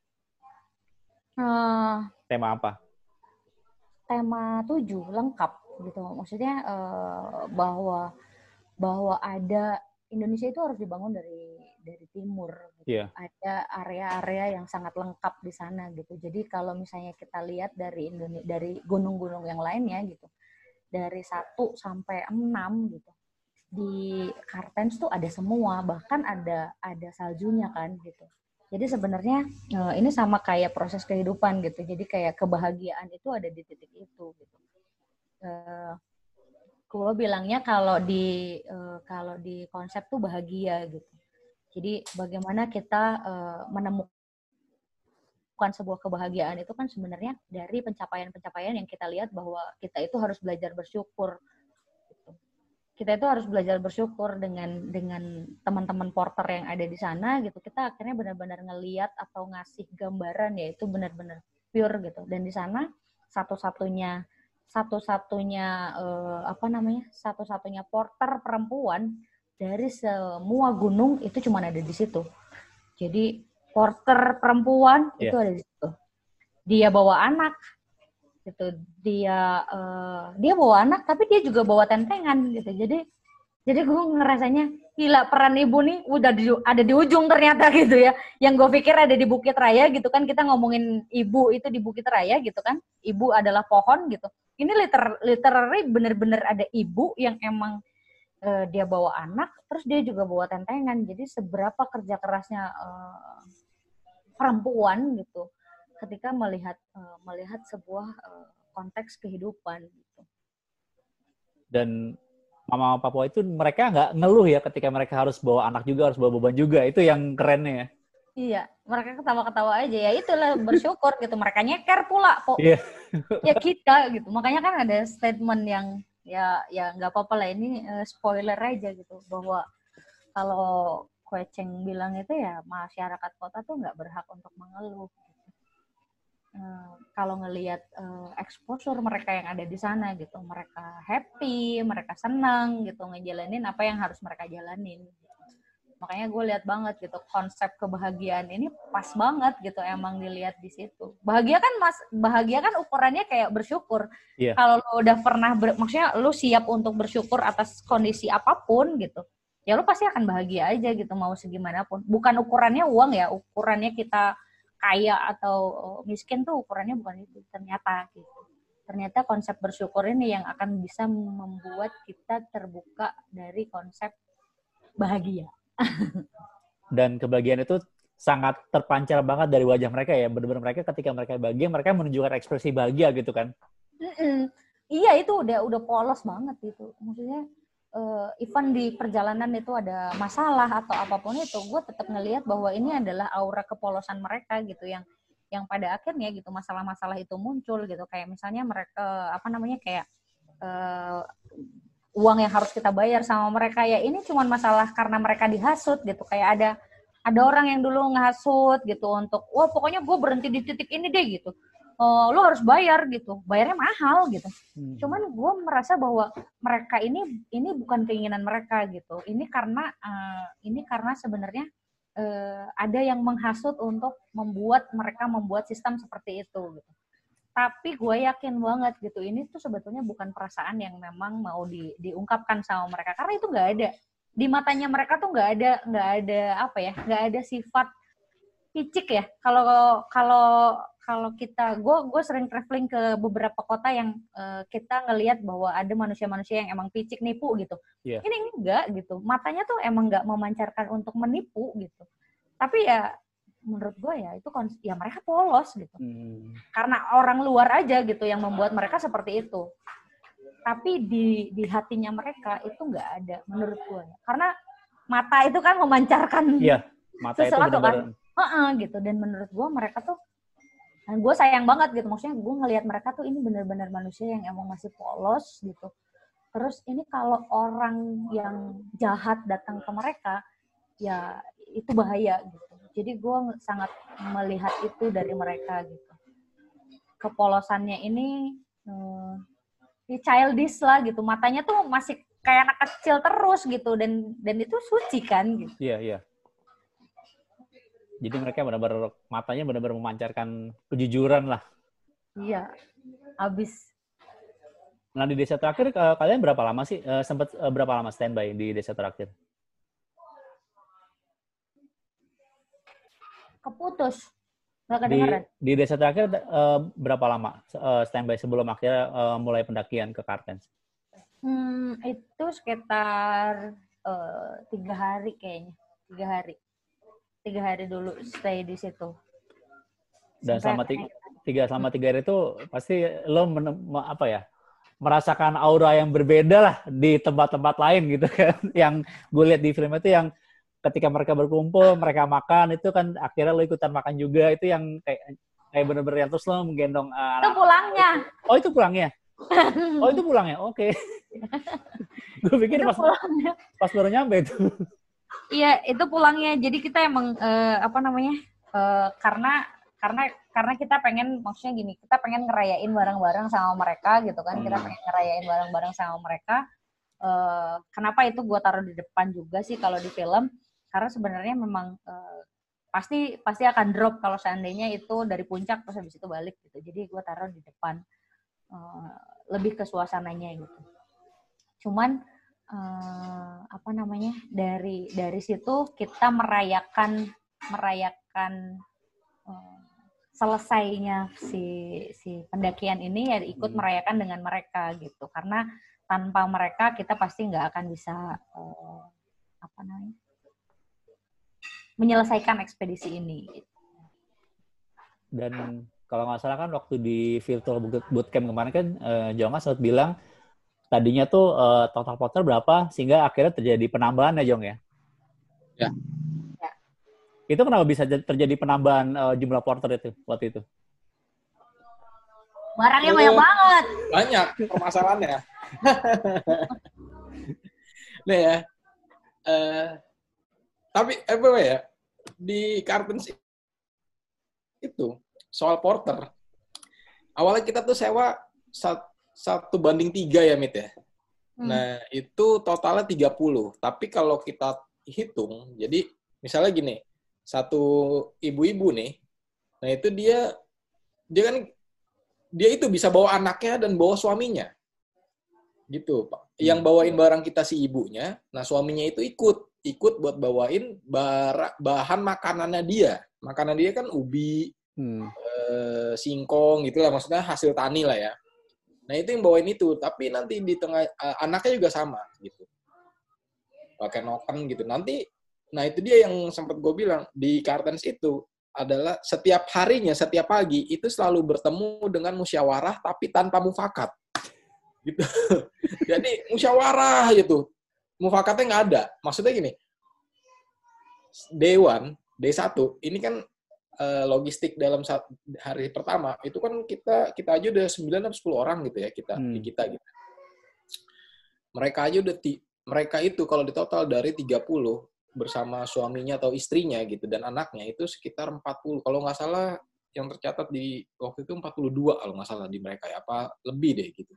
Uh, tema apa? Tema tujuh lengkap gitu, maksudnya uh, bahwa bahwa ada Indonesia itu harus dibangun dari dari timur, gitu. Yeah. Ada area-area yang sangat lengkap di sana gitu. Jadi kalau misalnya kita lihat dari Indonesia, dari gunung-gunung yang lainnya gitu, dari satu sampai enam gitu, di Kartens tuh ada semua, bahkan ada ada saljunya kan gitu. Jadi sebenarnya ini sama kayak proses kehidupan gitu. Jadi kayak kebahagiaan itu ada di titik itu gitu. Gue bilangnya kalau di kalau di konsep tuh bahagia gitu. Jadi bagaimana kita uh, menemukan sebuah kebahagiaan itu kan sebenarnya dari pencapaian-pencapaian yang kita lihat bahwa kita itu harus belajar bersyukur. Kita itu harus belajar bersyukur dengan dengan teman-teman porter yang ada di sana gitu. Kita akhirnya benar-benar ngelihat atau ngasih gambaran ya itu benar-benar pure gitu. Dan di sana satu-satunya satu-satunya uh, apa namanya? satu-satunya porter perempuan dari semua gunung itu cuma ada di situ. Jadi porter perempuan yeah. itu ada di situ. Dia bawa anak, gitu. Dia uh, dia bawa anak, tapi dia juga bawa tentengan, gitu. Jadi Jadi gue ngerasanya, gila, peran ibu nih udah di, ada di ujung ternyata gitu ya. Yang gue pikir ada di Bukit Raya gitu kan, kita ngomongin ibu itu di Bukit Raya gitu kan. Ibu adalah pohon gitu. Ini liter, literally bener-bener ada ibu yang emang eh, dia bawa anak, terus dia juga bawa tentengan. Jadi seberapa kerja kerasnya eh, perempuan gitu ketika melihat eh, melihat sebuah eh, konteks kehidupan gitu. Dan mama Papua itu mereka nggak ngeluh ya ketika mereka harus bawa anak juga, harus bawa beban juga. Itu yang kerennya ya. Iya, mereka ketawa-ketawa aja. Ya itulah bersyukur gitu. Mereka nyeker pula kok. Iya. Ya kita gitu. Makanya kan ada statement yang ya ya nggak apa-apa lah ini uh, spoiler aja gitu. Bahwa kalau Kweceng bilang itu ya masyarakat kota tuh nggak berhak untuk mengeluh. Uh, kalau ngelihat uh, exposure mereka yang ada di sana gitu, mereka happy, mereka senang gitu ngejalanin apa yang harus mereka jalanin. Makanya gue lihat banget gitu konsep kebahagiaan ini pas banget gitu emang dilihat di situ. Bahagia kan mas, bahagia kan ukurannya kayak bersyukur. Yeah. Kalau lo udah pernah, ber, maksudnya lo siap untuk bersyukur atas kondisi apapun gitu, ya lo pasti akan bahagia aja gitu mau segimanapun. Bukan ukurannya uang ya, ukurannya kita kaya atau miskin tuh ukurannya bukan itu ternyata gitu. Ternyata konsep bersyukur ini yang akan bisa membuat kita terbuka dari konsep bahagia. Dan kebahagiaan itu sangat terpancar banget dari wajah mereka ya. Benar-benar mereka ketika mereka bahagia, mereka menunjukkan ekspresi bahagia gitu kan. Mm-mm. Iya, itu udah udah polos banget gitu. Maksudnya Uh, even di perjalanan itu ada masalah atau apapun itu, gue tetap ngelihat bahwa ini adalah aura kepolosan mereka gitu, yang yang pada akhirnya gitu masalah-masalah itu muncul gitu, kayak misalnya mereka apa namanya kayak uh, uang yang harus kita bayar sama mereka ya ini cuma masalah karena mereka dihasut gitu, kayak ada ada orang yang dulu ngehasut gitu untuk wah pokoknya gue berhenti di titik ini deh gitu. Oh, lo harus bayar gitu, bayarnya mahal gitu. Hmm. Cuman gue merasa bahwa mereka ini ini bukan keinginan mereka gitu. Ini karena uh, ini karena sebenarnya uh, ada yang menghasut untuk membuat mereka membuat sistem seperti itu gitu. Tapi gue yakin banget gitu, ini tuh sebetulnya bukan perasaan yang memang mau di, diungkapkan sama mereka karena itu nggak ada di matanya mereka tuh nggak ada nggak ada apa ya nggak ada sifat picik ya. Kalau kalau Kalau kita, gue gue sering traveling ke beberapa kota yang uh, kita ngelihat bahwa ada manusia-manusia yang emang picik nipu gitu. Yeah. Ini, ini enggak gitu, matanya tuh emang enggak memancarkan untuk menipu gitu. Tapi ya menurut gue ya itu kons- ya mereka polos gitu. Hmm. Karena orang luar aja gitu yang membuat mereka seperti itu. Tapi di di hatinya mereka itu enggak ada menurut gue. Karena mata itu kan memancarkan yeah. mata sesuatu itu kan. Uh-uh, gitu. Dan menurut gue mereka tuh dan gue sayang banget gitu, maksudnya gue ngelihat mereka tuh ini benar-benar manusia yang emang masih polos gitu. Terus ini kalau orang yang jahat datang ke mereka, ya itu bahaya gitu. Jadi gue sangat melihat itu dari mereka gitu. Kepolosannya ini, hmm, ini childish lah gitu, matanya tuh masih kayak anak kecil terus gitu. Dan dan itu suci kan gitu. Iya, yeah, iya. Yeah. Jadi mereka benar-benar matanya benar-benar memancarkan kejujuran lah. Iya, abis. Nah di desa terakhir eh, kalian berapa lama sih eh, sempat eh, berapa lama standby di desa terakhir? Keputus, nggak kedengeran. Di, di desa terakhir eh, berapa lama eh, standby sebelum akhirnya eh, mulai pendakian ke Kartens? Hmm, itu sekitar eh, tiga hari kayaknya, tiga hari. Tiga hari dulu stay di situ. Dan selama tiga, tiga selama tiga hari itu pasti lo menem, apa ya merasakan aura yang berbeda lah di tempat-tempat lain gitu kan. Yang gue lihat di film itu yang ketika mereka berkumpul, mereka makan itu kan akhirnya lo ikutan makan juga itu yang kayak kayak bener-bener yang terus lo menggendong. Uh, itu pulangnya. Oh itu pulangnya. Oh itu pulangnya. Oke. Okay. Gue pikir pas pulangnya. Pas baru nyampe itu. Iya, itu pulangnya. Jadi kita emang eh, apa namanya? Eh, karena karena karena kita pengen maksudnya gini, kita pengen ngerayain bareng-bareng sama mereka gitu kan. Kita pengen ngerayain bareng-bareng sama mereka. Eh, kenapa itu gue taruh di depan juga sih kalau di film? Karena sebenarnya memang eh, pasti pasti akan drop kalau seandainya itu dari puncak terus habis itu balik gitu. Jadi gue taruh di depan eh, lebih ke suasananya gitu. Cuman eh, apa namanya, dari dari situ kita merayakan merayakan eh, selesainya si si pendakian ini ya ikut merayakan dengan mereka gitu, karena tanpa mereka kita pasti nggak akan bisa eh, apa namanya menyelesaikan ekspedisi ini. Dan kalau nggak salah kan waktu di virtual bootcamp kemarin kan eh, Jongga sempat bilang tadinya tuh eh, total porter berapa sehingga akhirnya terjadi penambahan ya Jong ya? Ya. Itu kenapa bisa terjadi penambahan uh, jumlah porter itu waktu itu? Barangnya oh, banyak banget. Banyak permasalahannya. Nih ya. Uh, tapi apa ya? Di Kartens itu soal porter. Awalnya kita tuh sewa satu banding tiga ya, Mit ya. Hmm. Nah, itu totalnya tiga puluh. Tapi kalau kita hitung, jadi misalnya gini, satu ibu-ibu nih, nah itu dia, dia kan, dia itu bisa bawa anaknya dan bawa suaminya, gitu Pak. Yang bawain barang kita si ibunya, nah suaminya itu ikut, ikut buat bawain bara, bahan makanannya dia, makanan dia kan ubi, hmm. eh, singkong gitulah, maksudnya hasil tani lah ya. Nah itu yang bawain itu, tapi nanti di tengah eh, anaknya juga sama, gitu, pakai noken gitu, nanti. Nah, itu dia yang sempat gue bilang. Di Kartens itu adalah setiap harinya, setiap pagi, itu selalu bertemu dengan musyawarah tapi tanpa mufakat. Gitu. Jadi, musyawarah gitu. Mufakatnya nggak ada. Maksudnya gini, day one, day one, ini kan eh, logistik dalam saat, hari pertama, itu kan kita kita aja udah sembilan sampai sepuluh orang gitu ya, kita, hmm. kita gitu. Mereka aja udah, ti, mereka itu kalau di total dari tiga puluh, bersama suaminya atau istrinya gitu dan anaknya itu sekitar empat puluh kalau nggak salah yang tercatat di waktu itu empat puluh dua kalau nggak salah di mereka ya apa lebih deh gitu.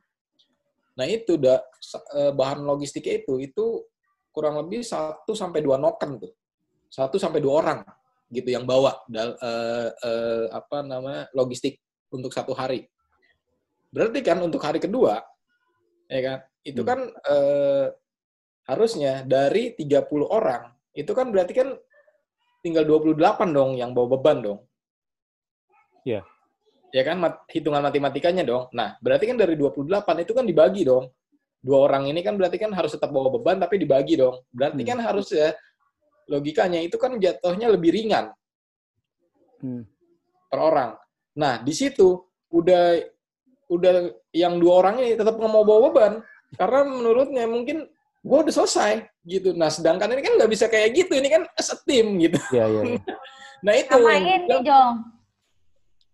Nah itu udah bahan logistiknya itu itu kurang lebih satu sampai dua noken tuh. satu sampai dua orang gitu yang bawa dal, eh, eh, apa namanya logistik untuk satu hari. Berarti kan untuk hari kedua ya kan itu kan eh, harusnya dari tiga puluh orang itu kan berarti kan tinggal dua puluh delapan dong yang bawa beban dong. Iya. Yeah. Ya kan, mat, hitungan matematikanya dong. Nah, berarti kan dari dua puluh delapan itu kan dibagi dong. Dua orang ini kan berarti kan harus tetap bawa beban tapi dibagi dong. Berarti hmm. kan harusnya logikanya itu kan jatuhnya lebih ringan. Hmm. Per orang. Nah, di situ udah udah yang dua orangnya tetap nggak mau bawa beban karena menurutnya mungkin gue udah selesai gitu. Nah, sedangkan ini kan nggak bisa kayak gitu. Ini kan as a team gitu. Iya, iya. Ya. Nah, itu. Sama ini, Jong.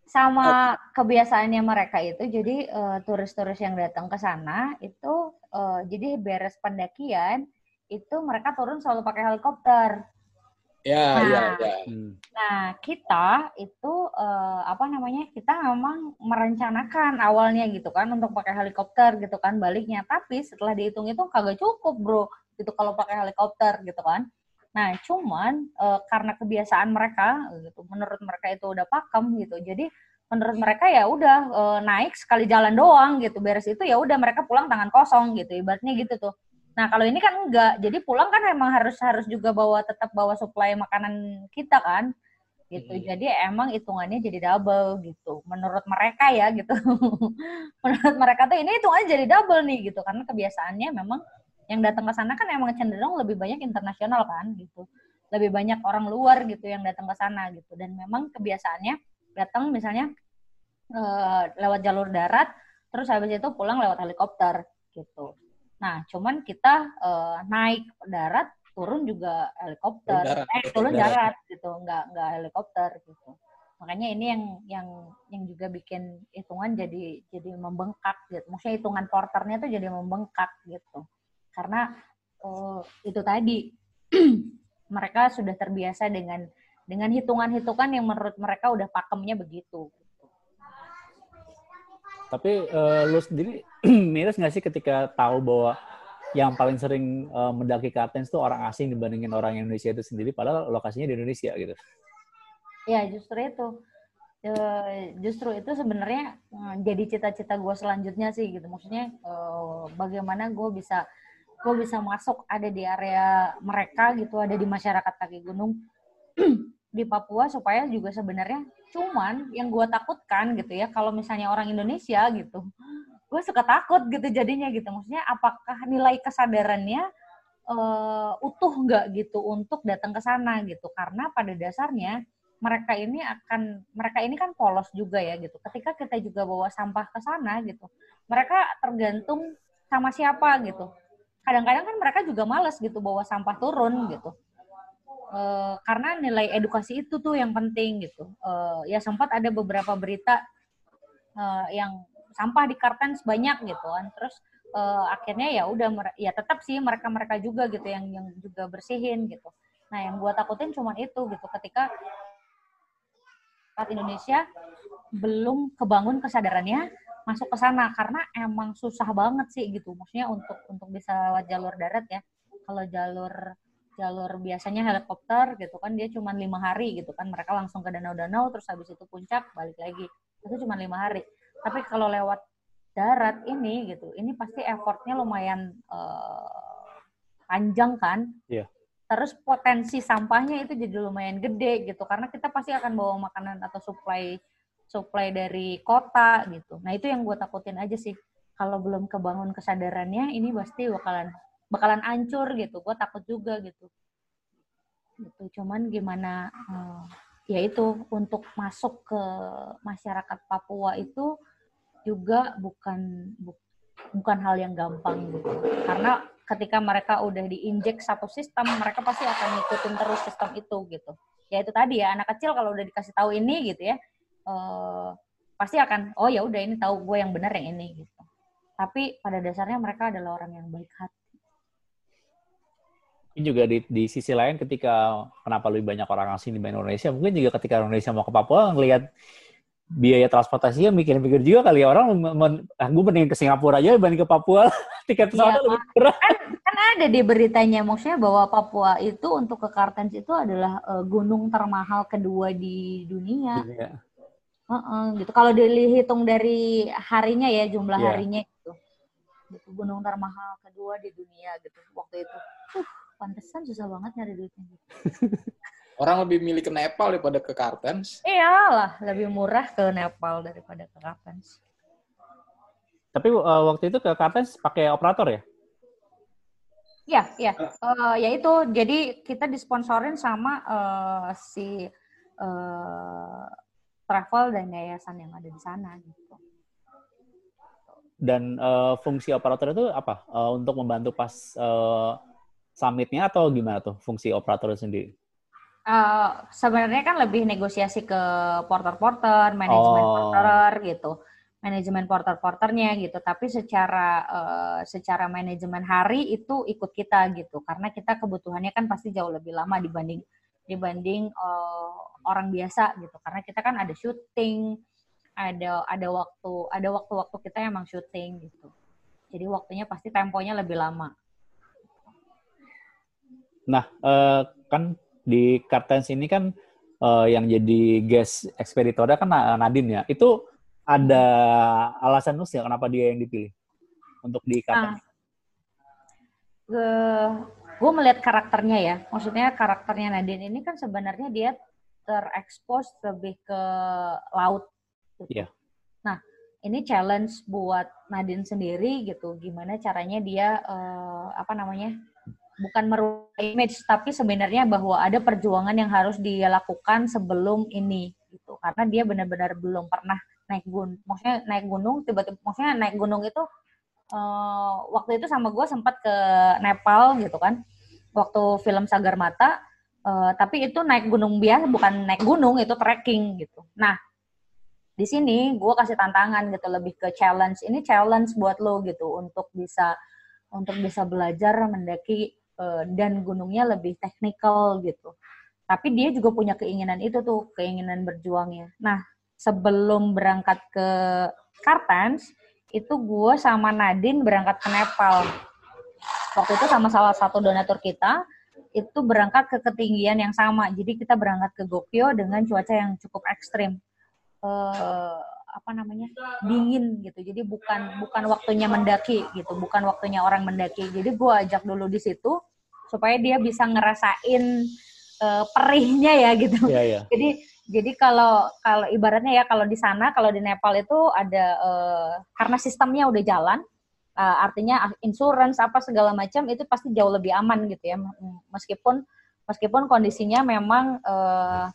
Sama kebiasaannya mereka itu, jadi uh, turis-turis yang datang ke sana itu, uh, jadi beres pendakian, itu mereka turun selalu pakai helikopter. Ya, nah, iya, iya. Nah, kita itu, uh, apa namanya, kita memang merencanakan awalnya gitu kan, untuk pakai helikopter gitu kan, baliknya. Tapi setelah dihitung-hitung kagak cukup, bro. Gitu kalau pakai helikopter gitu kan. Nah, cuman e, karena kebiasaan mereka gitu, menurut mereka itu udah pakem gitu. Jadi menurut mereka ya udah e, naik sekali jalan doang gitu. Beres itu ya udah mereka pulang tangan kosong gitu. Ibaratnya gitu tuh. Nah, kalau ini kan enggak. Jadi pulang kan emang harus harus juga bawa tetap bawa suplai makanan kita kan. Gitu. Hmm. Jadi emang hitungannya jadi double gitu. Menurut mereka ya gitu. Menurut mereka tuh ini hitungannya jadi double nih gitu karena kebiasaannya memang yang datang ke sana kan emang cenderung lebih banyak internasional kan gitu. Lebih banyak orang luar gitu yang datang ke sana gitu. Dan memang kebiasaannya datang misalnya e, lewat jalur darat, terus habis itu pulang lewat helikopter gitu. Nah, cuman kita e, naik darat, turun juga helikopter. Darat, eh, turun darat, darat gitu, nggak nggak helikopter gitu. Makanya ini yang yang yang juga bikin hitungan jadi jadi membengkak gitu. Maksudnya hitungan porternya tuh jadi membengkak gitu. Karena oh, itu tadi mereka sudah terbiasa dengan dengan hitungan-hitungan yang menurut mereka udah pakemnya begitu. Tapi uh, lu sendiri miris nggak sih ketika tahu bahwa yang paling sering uh, mendaki Kartens itu orang asing dibandingin orang Indonesia itu sendiri, padahal lokasinya di Indonesia gitu? Ya justru itu, uh, justru itu sebenarnya uh, jadi cita-cita gue selanjutnya sih gitu. Maksudnya uh, bagaimana gue bisa gue bisa masuk ada di area mereka gitu, ada di masyarakat kaki gunung di Papua, supaya juga sebenarnya cuman yang gue takutkan gitu ya, kalau misalnya orang Indonesia gitu, gue suka takut gitu jadinya gitu, maksudnya apakah nilai kesadarannya uh, utuh nggak gitu untuk datang ke sana gitu, karena pada dasarnya mereka ini akan mereka ini kan polos juga ya gitu, ketika kita juga bawa sampah ke sana gitu, mereka tergantung sama siapa gitu. Kadang-kadang kan mereka juga malas gitu bawa sampah turun gitu. E, karena nilai edukasi itu tuh yang penting gitu. E, ya sempat ada beberapa berita e, yang sampah di Kartens banyak gitu kan. Terus e, akhirnya ya udah ya tetap sih mereka-mereka juga gitu yang yang juga bersihin gitu. Nah, yang gua takutin cuma itu gitu, ketika Indonesia belum kebangun kesadarannya masuk ke sana, karena emang susah banget sih gitu, maksudnya untuk untuk bisa lewat jalur darat ya. Kalau jalur jalur biasanya helikopter gitu kan, dia cuma lima hari gitu kan, mereka langsung ke danau-danau terus habis itu puncak balik lagi, itu cuma lima hari. Tapi kalau lewat darat ini gitu, ini pasti effortnya lumayan uh, panjang kan. Yeah. Terus potensi sampahnya itu jadi lumayan gede gitu, karena kita pasti akan bawa makanan atau supply supply dari kota gitu. Nah itu yang gue takutin aja sih, kalau belum kebangun kesadarannya ini pasti bakalan bakalan hancur gitu. Gue takut juga gitu. Gitu. Cuman gimana? Hmm, ya itu untuk masuk ke masyarakat Papua itu juga bukan bu, bukan hal yang gampang gitu. Karena ketika mereka udah diinjek satu sistem, mereka pasti akan ngikutin terus sistem itu gitu. Ya itu tadi ya, anak kecil kalau udah dikasih tahu ini gitu ya. Uh, pasti akan oh ya udah ini tahu gue yang benar yang ini gitu. Tapi pada dasarnya mereka adalah orang yang baik hati. Ini juga di, di sisi lain, ketika kenapa lebih banyak orang asing dibanding Indonesia, mungkin juga ketika Indonesia mau ke Papua ngelihat biaya transportasinya mikir-mikir juga kali ya, orang men- ah, gue mending ke Singapura aja dibanding ke Papua. Tiket pesawatnya lebih murah. Kan, kan ada di beritanya, maksudnya bahwa Papua itu untuk ke Kartens itu adalah uh, gunung termahal kedua di dunia. Dunia. Uh-uh, gitu kalau dihitung dari harinya ya, jumlah yeah. harinya gitu. Gitu, gunung termahal kedua di dunia gitu waktu itu. Uh, pantesan susah banget nyari duitnya. Gitu. Orang lebih milih ke Nepal daripada ke Kartens. Iyalah, lebih murah ke Nepal daripada ke Kartens. Tapi uh, waktu itu ke Kartens pakai operator ya? Iya, iya. Uh, ya itu, jadi kita disponsorin sama uh, si uh, travel dan yayasan yang ada di sana gitu. Dan uh, fungsi operator itu apa? Uh, untuk membantu pas uh, summitnya atau gimana tuh fungsi operator sendiri? Uh, sebenarnya kan lebih negosiasi ke porter-porter, manajemen oh. porter gitu, manajemen porter-porternya gitu. Tapi secara uh, secara manajemen hari itu ikut kita gitu, karena kita kebutuhannya kan pasti jauh lebih lama dibanding dibanding uh, orang biasa gitu, karena kita kan ada syuting, ada ada waktu ada waktu-waktu kita emang syuting gitu, jadi waktunya pasti temponya lebih lama. Nah eh, kan di Kartens ini kan eh, yang jadi guest ekspeditornya kan Nadine ya, itu ada alasan khusus ya kenapa dia yang dipilih untuk di Kartens? Nah, gue melihat karakternya ya, maksudnya karakternya Nadine ini kan sebenarnya dia terekspos lebih ke laut. Iya. Yeah. Nah, ini challenge buat Nadine sendiri gitu. Gimana caranya dia uh, apa namanya? Bukan merubah image, tapi sebenarnya bahwa ada perjuangan yang harus dia lakukan sebelum ini gitu. Karena dia benar-benar belum pernah naik gunung. Maksudnya naik gunung tiba-tiba, maksudnya naik gunung itu uh, waktu itu sama gue sempat ke Nepal gitu kan. Waktu film Sagarmata. Uh, tapi itu naik gunung biasa, bukan naik gunung, itu trekking gitu. Nah, di sini gue kasih tantangan gitu, lebih ke challenge. Ini challenge buat lo gitu, untuk bisa untuk bisa belajar mendaki uh, dan gunungnya lebih technical gitu. Tapi dia juga punya keinginan itu tuh, keinginan berjuangnya. Nah, sebelum berangkat ke Kartens, itu gue sama Nadine berangkat ke Nepal. Waktu itu sama salah satu donatur kita, itu berangkat ke ketinggian yang sama. Jadi kita berangkat ke Gokyo dengan cuaca yang cukup ekstrim. Uh, apa namanya dingin gitu. Jadi bukan bukan waktunya mendaki gitu, bukan waktunya orang mendaki. Jadi gue ajak dulu di situ supaya dia bisa ngerasain uh, perihnya ya gitu. Yeah, yeah. Jadi jadi kalau kalau ibaratnya ya kalau di sana kalau di Nepal itu ada uh, karena sistemnya udah jalan. Uh, artinya insurance apa segala macam itu pasti jauh lebih aman gitu ya, meskipun meskipun kondisinya memang uh,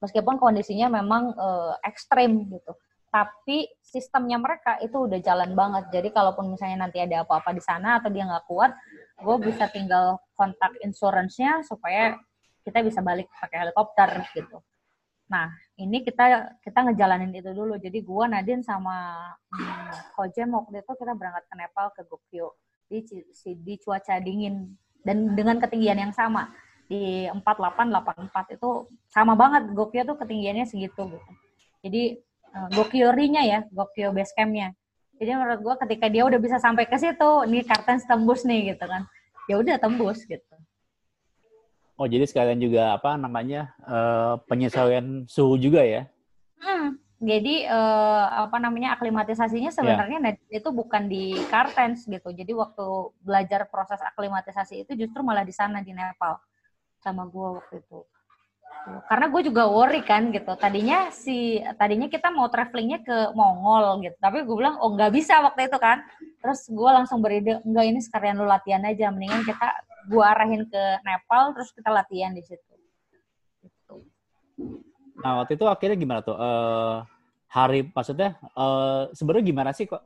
meskipun kondisinya memang uh, ekstrim gitu, tapi sistemnya mereka itu udah jalan banget. Jadi kalaupun misalnya nanti ada apa-apa di sana atau dia nggak kuat, gue bisa tinggal kontak insurance-nya supaya kita bisa balik pakai helikopter gitu. Nah, ini kita kita ngejalanin itu dulu. Jadi gua, Nadine sama hmm, Kojem waktu itu kita berangkat ke Nepal ke Gokyo di, di cuaca dingin dan dengan ketinggian yang sama di empat delapan delapan empat itu sama banget. Gokyo tuh ketinggiannya segitu gitu. Jadi uh, Gokyo-nya ya, Gokyo base camp-nya. Jadi menurut gua ketika dia udah bisa sampai ke situ, nih Kartens tembus nih gitu kan. Ya udah tembus gitu. Oh, jadi sekalian juga apa namanya uh, penyesuaian suhu juga ya? Hmm, jadi uh, apa namanya aklimatisasinya sebenarnya yeah. itu bukan di Kartens gitu. Jadi waktu belajar proses aklimatisasi itu justru malah di sana di Nepal sama gue waktu itu. Karena gue juga worry kan gitu. Tadinya si tadinya kita mau travelingnya ke Mongol gitu, tapi gue bilang oh nggak bisa waktu itu kan. Terus gue langsung beride enggak ini sekalian lu latihan aja, mendingan kita gue arahin ke Nepal, terus kita latihan di situ. Nah, waktu itu akhirnya gimana tuh? Uh, hari, maksudnya, uh, sebenarnya gimana sih kok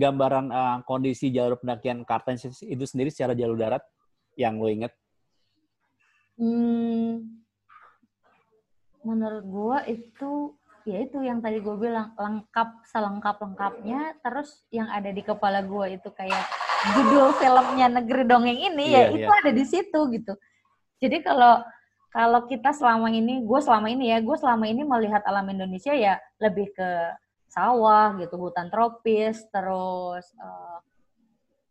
gambaran uh, kondisi jalur pendakian Kartens itu sendiri secara jalur darat yang lo inget? Hmm, menurut gue itu, ya itu yang tadi gue bilang, lengkap, selengkap-lengkapnya, terus yang ada di kepala gue itu kayak judul filmnya Negeri Dongeng ini yeah, ya itu yeah. ada di situ gitu. Jadi kalau kalau kita selama ini, gue selama ini ya, gue selama ini melihat alam Indonesia ya lebih ke sawah gitu, hutan tropis, terus uh,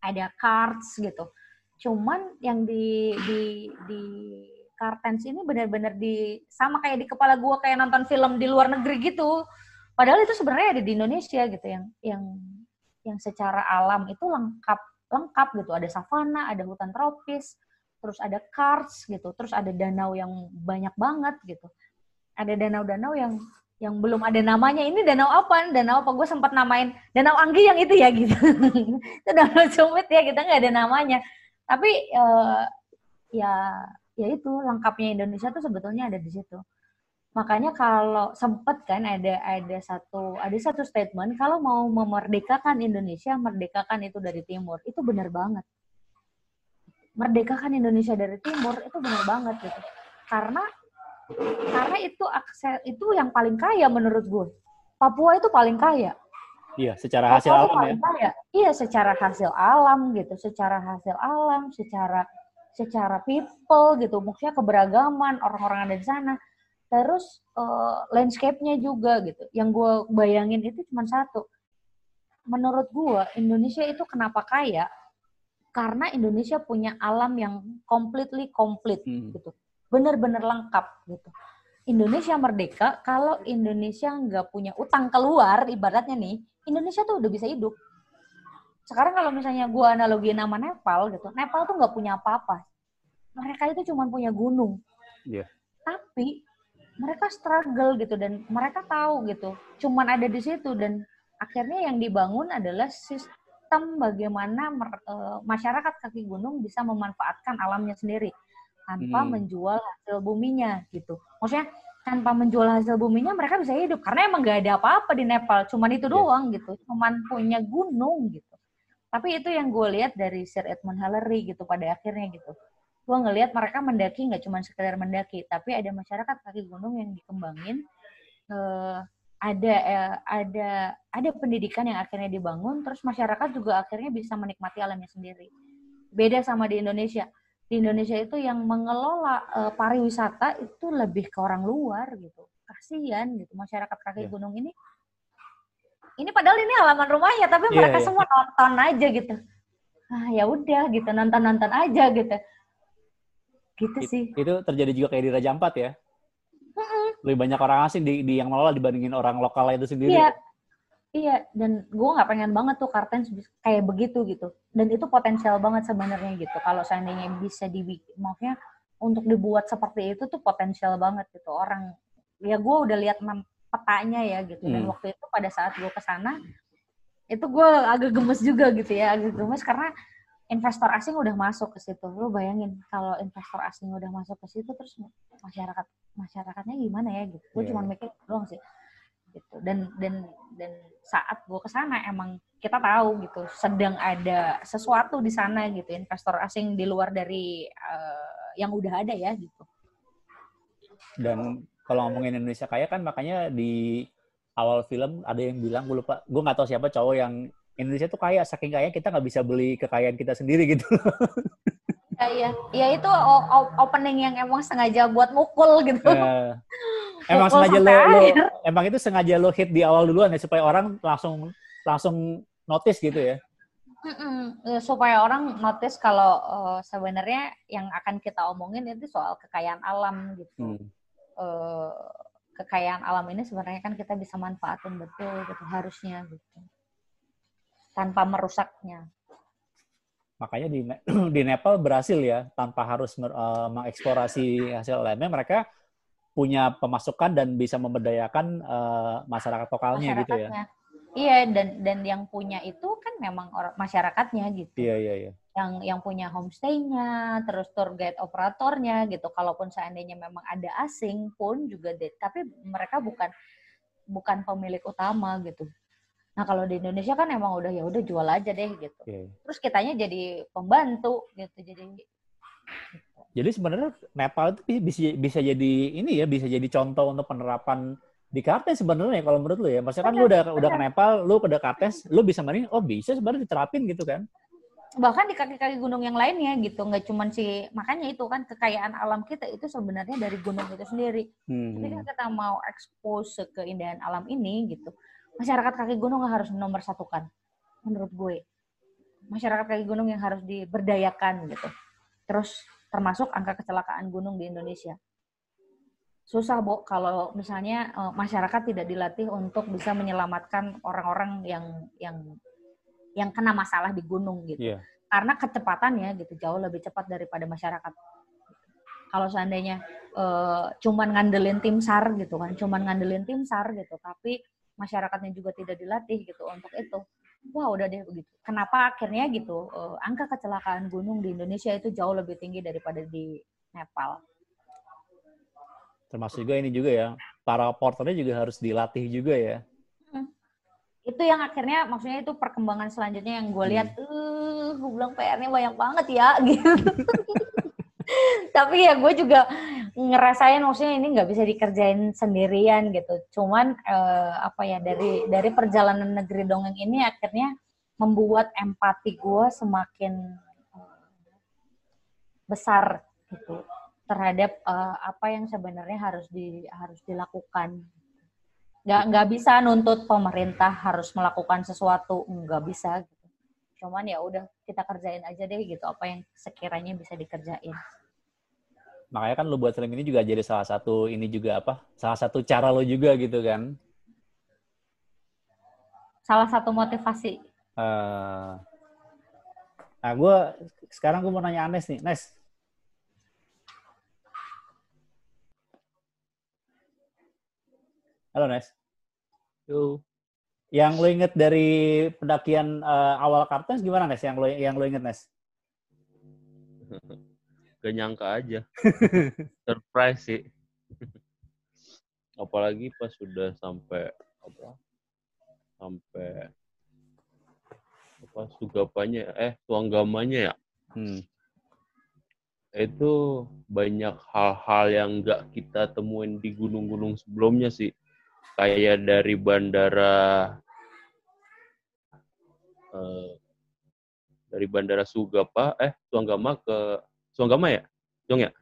ada karts gitu. Cuman yang di di di Kartens ini benar-benar di sama kayak di kepala gue kayak nonton film di luar negeri gitu. Padahal itu sebenarnya ada di Indonesia gitu yang yang yang secara alam itu lengkap. lengkap gitu, ada savana, ada hutan tropis, terus ada karst gitu, terus ada danau yang banyak banget gitu, ada danau-danau yang yang belum ada namanya, ini danau apa, danau apa, gue sempat namain danau Anggi yang itu ya gitu, itu danau Sumit ya, kita nggak ada namanya, tapi uh, ya ya itu lengkapnya Indonesia tuh sebetulnya ada di situ. Makanya kalau sempat kan ada ada satu ada satu statement kalau mau memerdekakan Indonesia, merdekakan itu dari timur. Itu benar banget. Merdekakan Indonesia dari timur itu benar banget gitu. Karena karena itu akses itu yang paling kaya menurut gue. Papua itu paling kaya. Iya, secara hasil Papua alam paling ya. Kaya. Iya, secara hasil alam gitu, secara hasil alam, secara secara people gitu. Maksudnya keberagaman orang-orang ada di sana. Terus uh, landscape-nya juga gitu. Yang gue bayangin itu cuma satu. Menurut gue, Indonesia itu kenapa kaya? Karena Indonesia punya alam yang completely complete hmm. gitu. Bener-bener lengkap gitu. Indonesia merdeka, kalau Indonesia nggak punya utang keluar, ibaratnya nih, Indonesia tuh udah bisa hidup. Sekarang kalau misalnya gue analogiin sama Nepal gitu, Nepal tuh nggak punya apa-apa. Mereka itu cuma punya gunung. Yeah. Tapi mereka struggle gitu dan mereka tahu gitu, cuman ada di situ dan akhirnya yang dibangun adalah sistem bagaimana mer- masyarakat kaki gunung bisa memanfaatkan alamnya sendiri tanpa hmm. menjual hasil buminya gitu. Maksudnya tanpa menjual hasil buminya mereka bisa hidup karena emang gak ada apa-apa di Nepal, cuman itu doang yeah. gitu, cuman punya gunung gitu. Tapi itu yang gue lihat dari Sir Edmund Hillary gitu pada akhirnya gitu. Gue ngelihat mereka mendaki nggak cuma sekedar mendaki, tapi ada masyarakat kaki gunung yang dikembangin, uh, ada uh, ada ada pendidikan yang akhirnya dibangun, terus masyarakat juga akhirnya bisa menikmati alamnya sendiri. Beda sama di Indonesia. Di Indonesia itu yang mengelola uh, pariwisata itu lebih ke orang luar gitu. Kasian gitu masyarakat kaki gunung ini. Ini padahal ini halaman rumahnya, tapi yeah, mereka yeah. semua nonton aja gitu. Ah ya udah gitu nonton-nonton aja gitu. Gitu sih. Itu terjadi juga kayak di Raja Ampat ya? Mm-hmm. Lebih banyak orang asing di, di yang ngelola dibandingin orang lokal itu sendiri. Iya, Iya, dan gue nggak pengen banget tuh Kartens kayak begitu gitu. Dan itu potensial banget sebenarnya gitu. Kalau seandainya bisa dibikin, maksudnya untuk dibuat seperti itu tuh potensial banget gitu. Orang, ya gue udah lihat petanya ya gitu. Dan hmm. waktu itu pada saat gue kesana, itu gue agak gemes juga gitu ya. Agak gemes karena investor asing udah masuk ke situ. Lo bayangin kalau investor asing udah masuk ke situ, terus masyarakat masyarakatnya gimana ya gitu. Gue yeah. cuma mikir doang sih. Gitu. Dan dan dan saat gue kesana emang kita tahu gitu sedang ada sesuatu di sana gitu, investor asing di luar dari uh, yang udah ada ya gitu. Dan kalau ngomongin Indonesia kaya kan, makanya di awal film ada yang bilang, gue lupa, gue nggak tahu siapa cowok yang Indonesia tuh kaya, saking kaya kita nggak bisa beli kekayaan kita sendiri gitu. Ya, ya, ya itu opening yang emang sengaja buat mukul gitu. Ya. Emang mukul sengaja lo, lo, emang itu sengaja lo hit di awal duluan ya supaya orang langsung langsung notice gitu ya. Mm-mm. Supaya orang notice kalau uh, sebenarnya yang akan kita omongin itu soal kekayaan alam gitu. Hmm. Uh, kekayaan alam ini sebenarnya kan kita bisa manfaatin betul gitu harusnya gitu. Tanpa merusaknya. Makanya di, di Nepal berhasil ya, tanpa harus uh, mengeksplorasi hasil alamnya, mereka punya pemasukan dan bisa memberdayakan uh, masyarakat lokalnya gitu ya. Iya, dan dan yang punya itu kan memang orang, masyarakatnya gitu. Iya, iya, iya. Yang yang punya homestay-nya, terus tour guide operatornya gitu. Kalaupun seandainya memang ada asing pun juga, de- tapi mereka bukan bukan pemilik utama gitu. Nah kalau di Indonesia kan emang udah ya udah jual aja deh gitu. Okay. Terus kitanya jadi pembantu gitu, jadi. Gitu. Jadi sebenarnya Nepal itu bisa bisa jadi ini ya, bisa jadi contoh untuk penerapan di Kartens sebenarnya kalau menurut lu ya. Maksudnya kan bener, lu udah bener. udah ke Nepal, lu ke Kartens, lu bisa mani, oh bisa sebenarnya diterapin gitu kan. Bahkan di kaki-kaki gunung yang lainnya gitu, nggak cuma si, makanya itu kan kekayaan alam kita itu sebenarnya dari gunung itu sendiri. Hmm. Jadi kan kita mau expose keindahan alam ini gitu. Masyarakat kaki gunung yang harus nomor satukan, menurut gue. Masyarakat kaki gunung yang harus diberdayakan gitu. Terus termasuk angka kecelakaan gunung di Indonesia. Susah, Bo, kalau misalnya uh, masyarakat tidak dilatih untuk bisa menyelamatkan orang-orang yang yang yang kena masalah di gunung gitu. Yeah. Karena kecepatannya gitu jauh lebih cepat daripada masyarakat. Kalau seandainya uh, cuman ngandelin tim SAR gitu kan, cuman ngandelin tim SAR gitu, tapi masyarakatnya juga tidak dilatih gitu untuk itu. Wah udah deh begitu. Kenapa akhirnya gitu eh, angka kecelakaan gunung di Indonesia itu jauh lebih tinggi daripada di Nepal. Termasuk juga ini juga ya, para porternya juga harus dilatih juga ya. Hmm. Itu yang akhirnya maksudnya itu perkembangan selanjutnya yang gue lihat, eh hmm. gue bilang P R-nya banyak banget ya gitu. Tapi ya gue juga ngerasain maksudnya ini nggak bisa dikerjain sendirian gitu. Cuman eh, apa ya dari dari perjalanan Negeri Dongeng ini akhirnya membuat empati gue semakin eh, besar gitu terhadap eh, apa yang sebenarnya harus di harus dilakukan. Nggak nggak bisa nuntut pemerintah harus melakukan sesuatu, nggak bisa gitu. Cuman ya udah kita kerjain aja deh gitu apa yang sekiranya bisa dikerjain. Makanya kan lo buat film ini juga jadi salah satu ini juga apa? Salah satu cara lo juga gitu kan? Salah satu motivasi. Uh, nah gue sekarang gue mau nanya Anes nih, Nes. Halo Nes. Yo. Yang lo inget dari pendakian uh, awal Kartens gimana, Nes? Yang lo, yang lo inget, Nes? Gak nyangka aja. Surprise sih. Apalagi pas sudah sampai apa? Sampai apa Sugapanya, eh Suanggamanya ya? Hmm. Itu banyak hal-hal yang gak kita temuin di gunung-gunung sebelumnya sih. Kayak dari bandara eh, dari bandara Sugapa eh Suanggama ke Suanggama ya, Jong ya?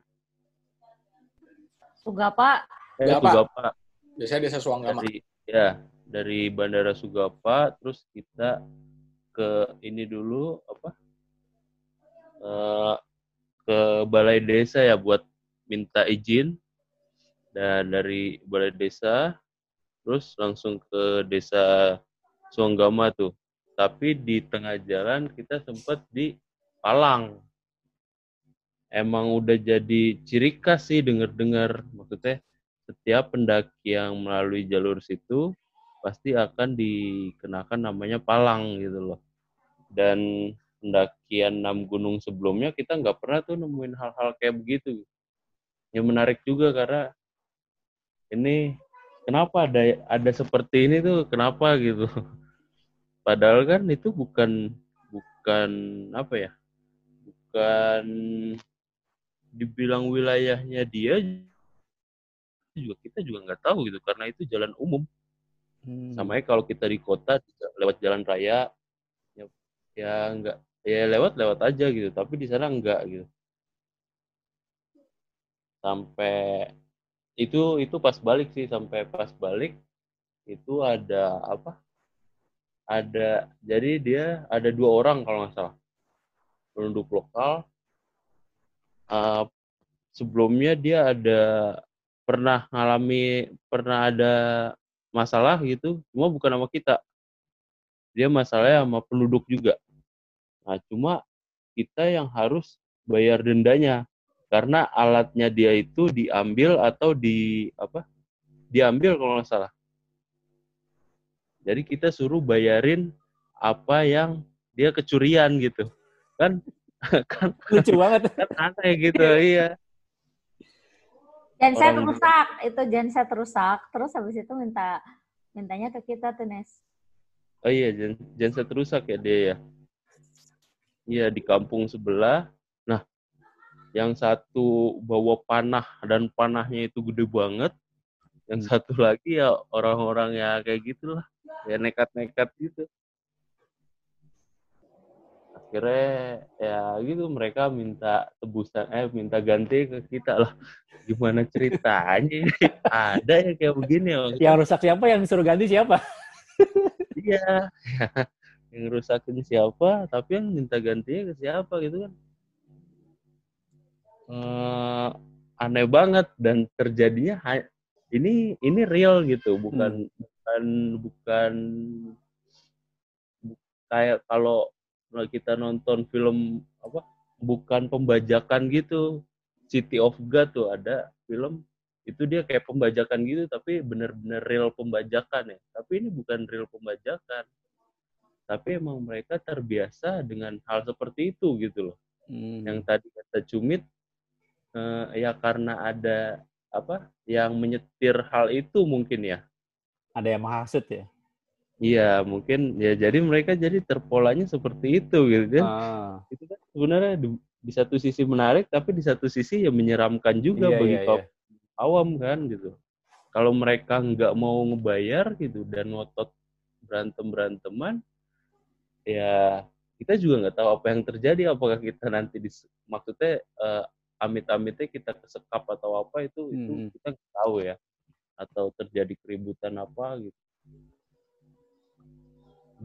Sugapa. Eh, Sugapa. Biasanya desa Suanggama. Dari, ya dari bandara Sugapa, terus kita ke ini dulu apa? Eh, ke balai desa ya buat minta izin. Dan dari balai desa terus langsung ke desa Suanggama tuh. Tapi di tengah jalan kita sempat di Palang. Emang udah jadi ciri khas sih dengar-dengar. Maksudnya setiap pendaki yang melalui jalur situ pasti akan dikenakan namanya Palang gitu loh. Dan pendakian enam gunung sebelumnya kita nggak pernah tuh nemuin hal-hal kayak begitu. Yang menarik juga karena ini kenapa ada ada seperti ini tuh, kenapa gitu. Padahal kan itu bukan bukan apa ya? Bukan dibilang wilayahnya dia juga, kita juga nggak tahu gitu karena itu jalan umum. Hmm. Samanya kalau kita di kota lewat jalan raya ya, ya nggak ya lewat-lewat aja gitu, tapi di sana enggak gitu. Sampai itu itu pas balik sih, sampai pas balik itu ada apa ada jadi dia ada dua orang kalau nggak salah penduduk lokal. Uh, sebelumnya dia ada pernah ngalami pernah ada masalah gitu, cuma bukan sama kita, dia masalahnya sama penduduk juga. Nah cuma kita yang harus bayar dendanya. Karena alatnya dia itu diambil atau di apa? Diambil kalau nggak salah. Jadi kita suruh bayarin apa yang dia kecurian gitu. Kan kan lucu banget. Kan aneh gitu, iya. Genset rusak, itu genset rusak. Terus habis itu minta mintanya ke kita tuh, Nes. Oh iya, genset rusak ya dia ya. Iya, di kampung sebelah. Yang satu bawa panah dan panahnya itu gede banget. Yang satu lagi ya orang-orang ya kayak gitulah, ya nekat-nekat gitu. Akhirnya ya gitu mereka minta tebusan, eh minta ganti ke kita lah. Gimana ceritanya? Ada ya kayak begini. Yang rusak siapa? Yang disuruh ganti siapa? Iya. Yang rusakin siapa? Tapi yang minta gantinya ke siapa gitu kan? Uh, aneh banget dan terjadinya ha- ini ini real gitu, bukan hmm. bukan bukan kayak kalau kita nonton film apa, bukan pembajakan gitu. City of God tuh ada film itu, dia kayak pembajakan gitu tapi bener-bener real pembajakan ya. Tapi ini bukan real pembajakan, tapi emang mereka terbiasa dengan hal seperti itu gitu loh. hmm. Yang tadi kata Cumit, Uh, ya karena ada apa yang menyetir hal itu mungkin ya. Ada yang menghasut ya? Iya mungkin ya, jadi mereka jadi terpolanya seperti itu gitu kan. Ah. Itu kan sebenarnya di, di satu sisi menarik tapi di satu sisi ya menyeramkan juga iya, bagi iya, kaum iya. awam kan gitu. Kalau mereka nggak mau ngebayar gitu dan ngotot berantem-beranteman, ya kita juga nggak tahu apa yang terjadi, apakah kita nanti dis, maksudnya uh, amit-amitnya kita kesekap atau apa itu, itu hmm. kita nggak tahu ya, atau terjadi keributan apa gitu.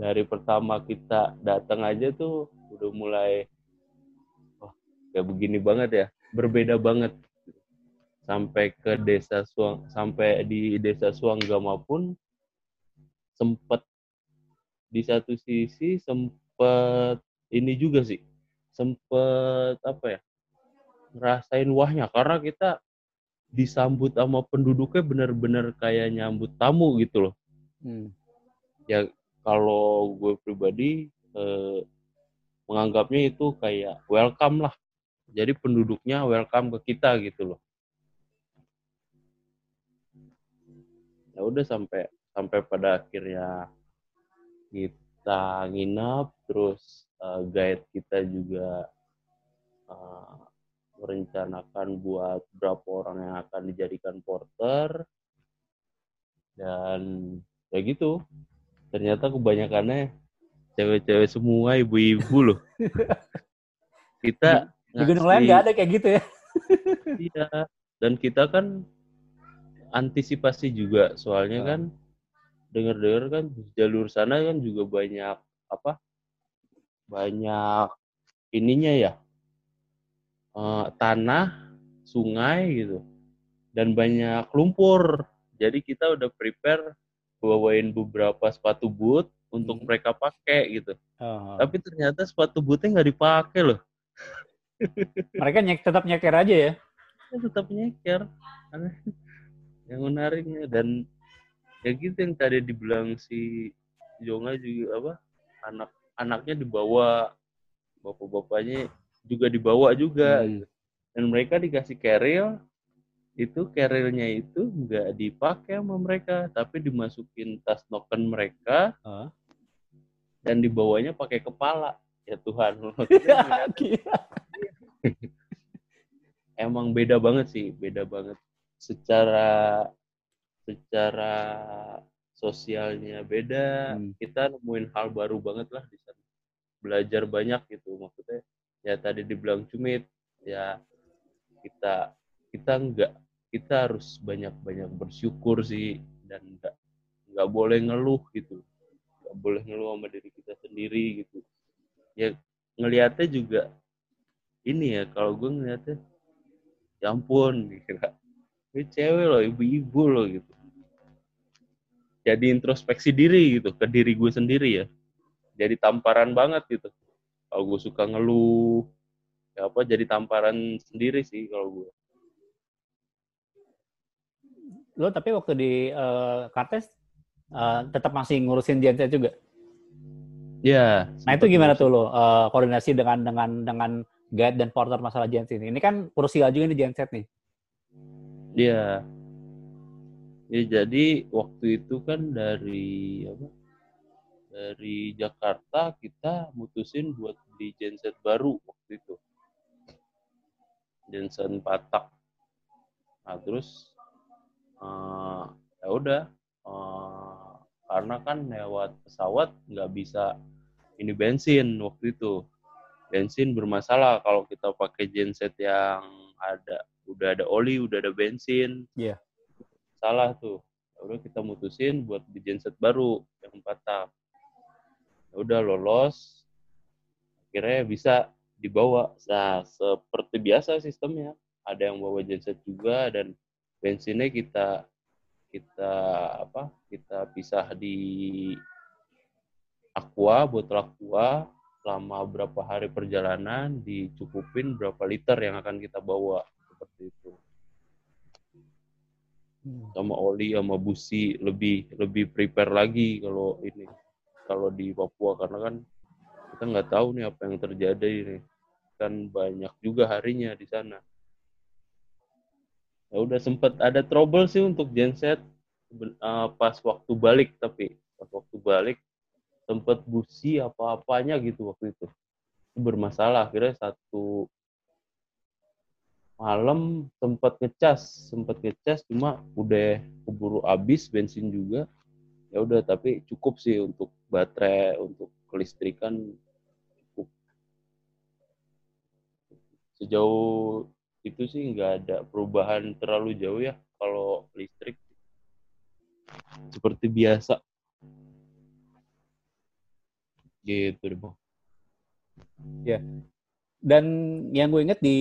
Dari pertama kita datang aja tuh udah mulai wah, oh, kayak begini banget ya, berbeda banget. Sampai ke desa Suang, sampai di desa Suanggama pun sempet di satu sisi sempet ini juga sih, sempet apa ya, ngerasain wahnya, karena kita disambut sama penduduknya benar-benar kayak nyambut tamu gitu loh. Hmm. Ya kalau gue pribadi eh, menganggapnya itu kayak welcome lah. Jadi penduduknya welcome ke kita gitu loh. Ya udah sampai sampai pada akhirnya kita nginap, terus eh, guide kita juga eh, merencanakan buat berapa orang yang akan dijadikan porter, dan ya gitu ternyata kebanyakannya cewek-cewek semua, ibu-ibu loh. Kita di gunung lain nggak ada kayak gitu ya. Iya, dan kita kan antisipasi juga soalnya nah. kan dengar-dengar kan jalur sana kan juga banyak apa banyak ininya ya, Uh, tanah, sungai gitu, dan banyak lumpur. Jadi kita udah prepare bawain beberapa sepatu boot untuk hmm. mereka pakai gitu. Oh. Tapi ternyata sepatu bootnya nggak dipakai loh. Mereka nyek, tetap nyeker aja ya? Ya tetap nyeker. Yang menariknya, dan ya gitu yang tadi dibilang si Jonga juga apa, anak anaknya dibawa, bapak-bapaknya juga dibawa juga. Hmm. Gitu. Dan mereka dikasih keril, itu kerilnya itu nggak dipakai sama mereka, tapi dimasukin tas noken mereka, huh? Dan dibawanya pakai kepala. Ya Tuhan. Emang beda banget sih, beda banget. Secara secara sosialnya beda, hmm. kita nemuin hal baru banget lah di sana. Belajar banyak gitu, maksudnya. Ya tadi dibilang cumit, ya kita kita nggak, kita harus banyak-banyak bersyukur sih, dan nggak nggak boleh ngeluh gitu, nggak boleh ngeluh sama diri kita sendiri gitu. Ya ngelihatnya juga ini ya, kalau gue ngelihatnya, ya ampun, dikira ini cewek loh, ibu-ibu loh gitu. Jadi introspeksi diri gitu ke diri gue sendiri ya. Jadi tamparan banget gitu. Kalau gue suka ngeluh, ya apa, jadi tamparan sendiri sih kalau gue. Lo tapi waktu di uh, Kartes uh, tetap masih ngurusin Jenset juga? Ya. Nah itu gimana tuh lo uh, koordinasi dengan dengan dengan guide dan porter masalah Jenset ini? Ini kan krusial juga nih Jenset nih. Iya. Ya jadi waktu itu kan dari apa? Dari Jakarta kita mutusin buat beli Jenset baru waktu itu. Jenset Patak. Nah terus Uh, ya udah uh, karena kan lewat pesawat nggak bisa ini bensin waktu itu, bensin bermasalah kalau kita pakai genset yang ada udah ada oli udah ada bensin, yeah. Salah tuh, udah kita mutusin buat di genset baru yang patah, udah lolos akhirnya bisa dibawa. Nah seperti biasa sistemnya ada yang bawa genset juga, dan bensinnya kita kita apa kita pisah di aqua, botol aqua, selama berapa hari perjalanan dicukupin berapa liter yang akan kita bawa seperti itu. Sama oli sama busi lebih lebih prepare lagi kalau ini kalau di Papua, karena kan kita nggak tahu nih apa yang terjadi nih, kan banyak juga harinya di sana. Ya udah sempet ada trouble sih untuk genset uh, pas waktu balik, tapi pas waktu balik sempet busi apa-apanya gitu waktu itu. Itu bermasalah, akhirnya satu malam sempet ngecas, sempet ngecas cuma udah keburu habis bensin juga. Ya udah tapi cukup sih untuk baterai, untuk kelistrikan cukup. Sejauh itu sih nggak ada perubahan terlalu jauh ya kalau listrik seperti biasa gitu deh Bang. Ya, dan yang gue inget di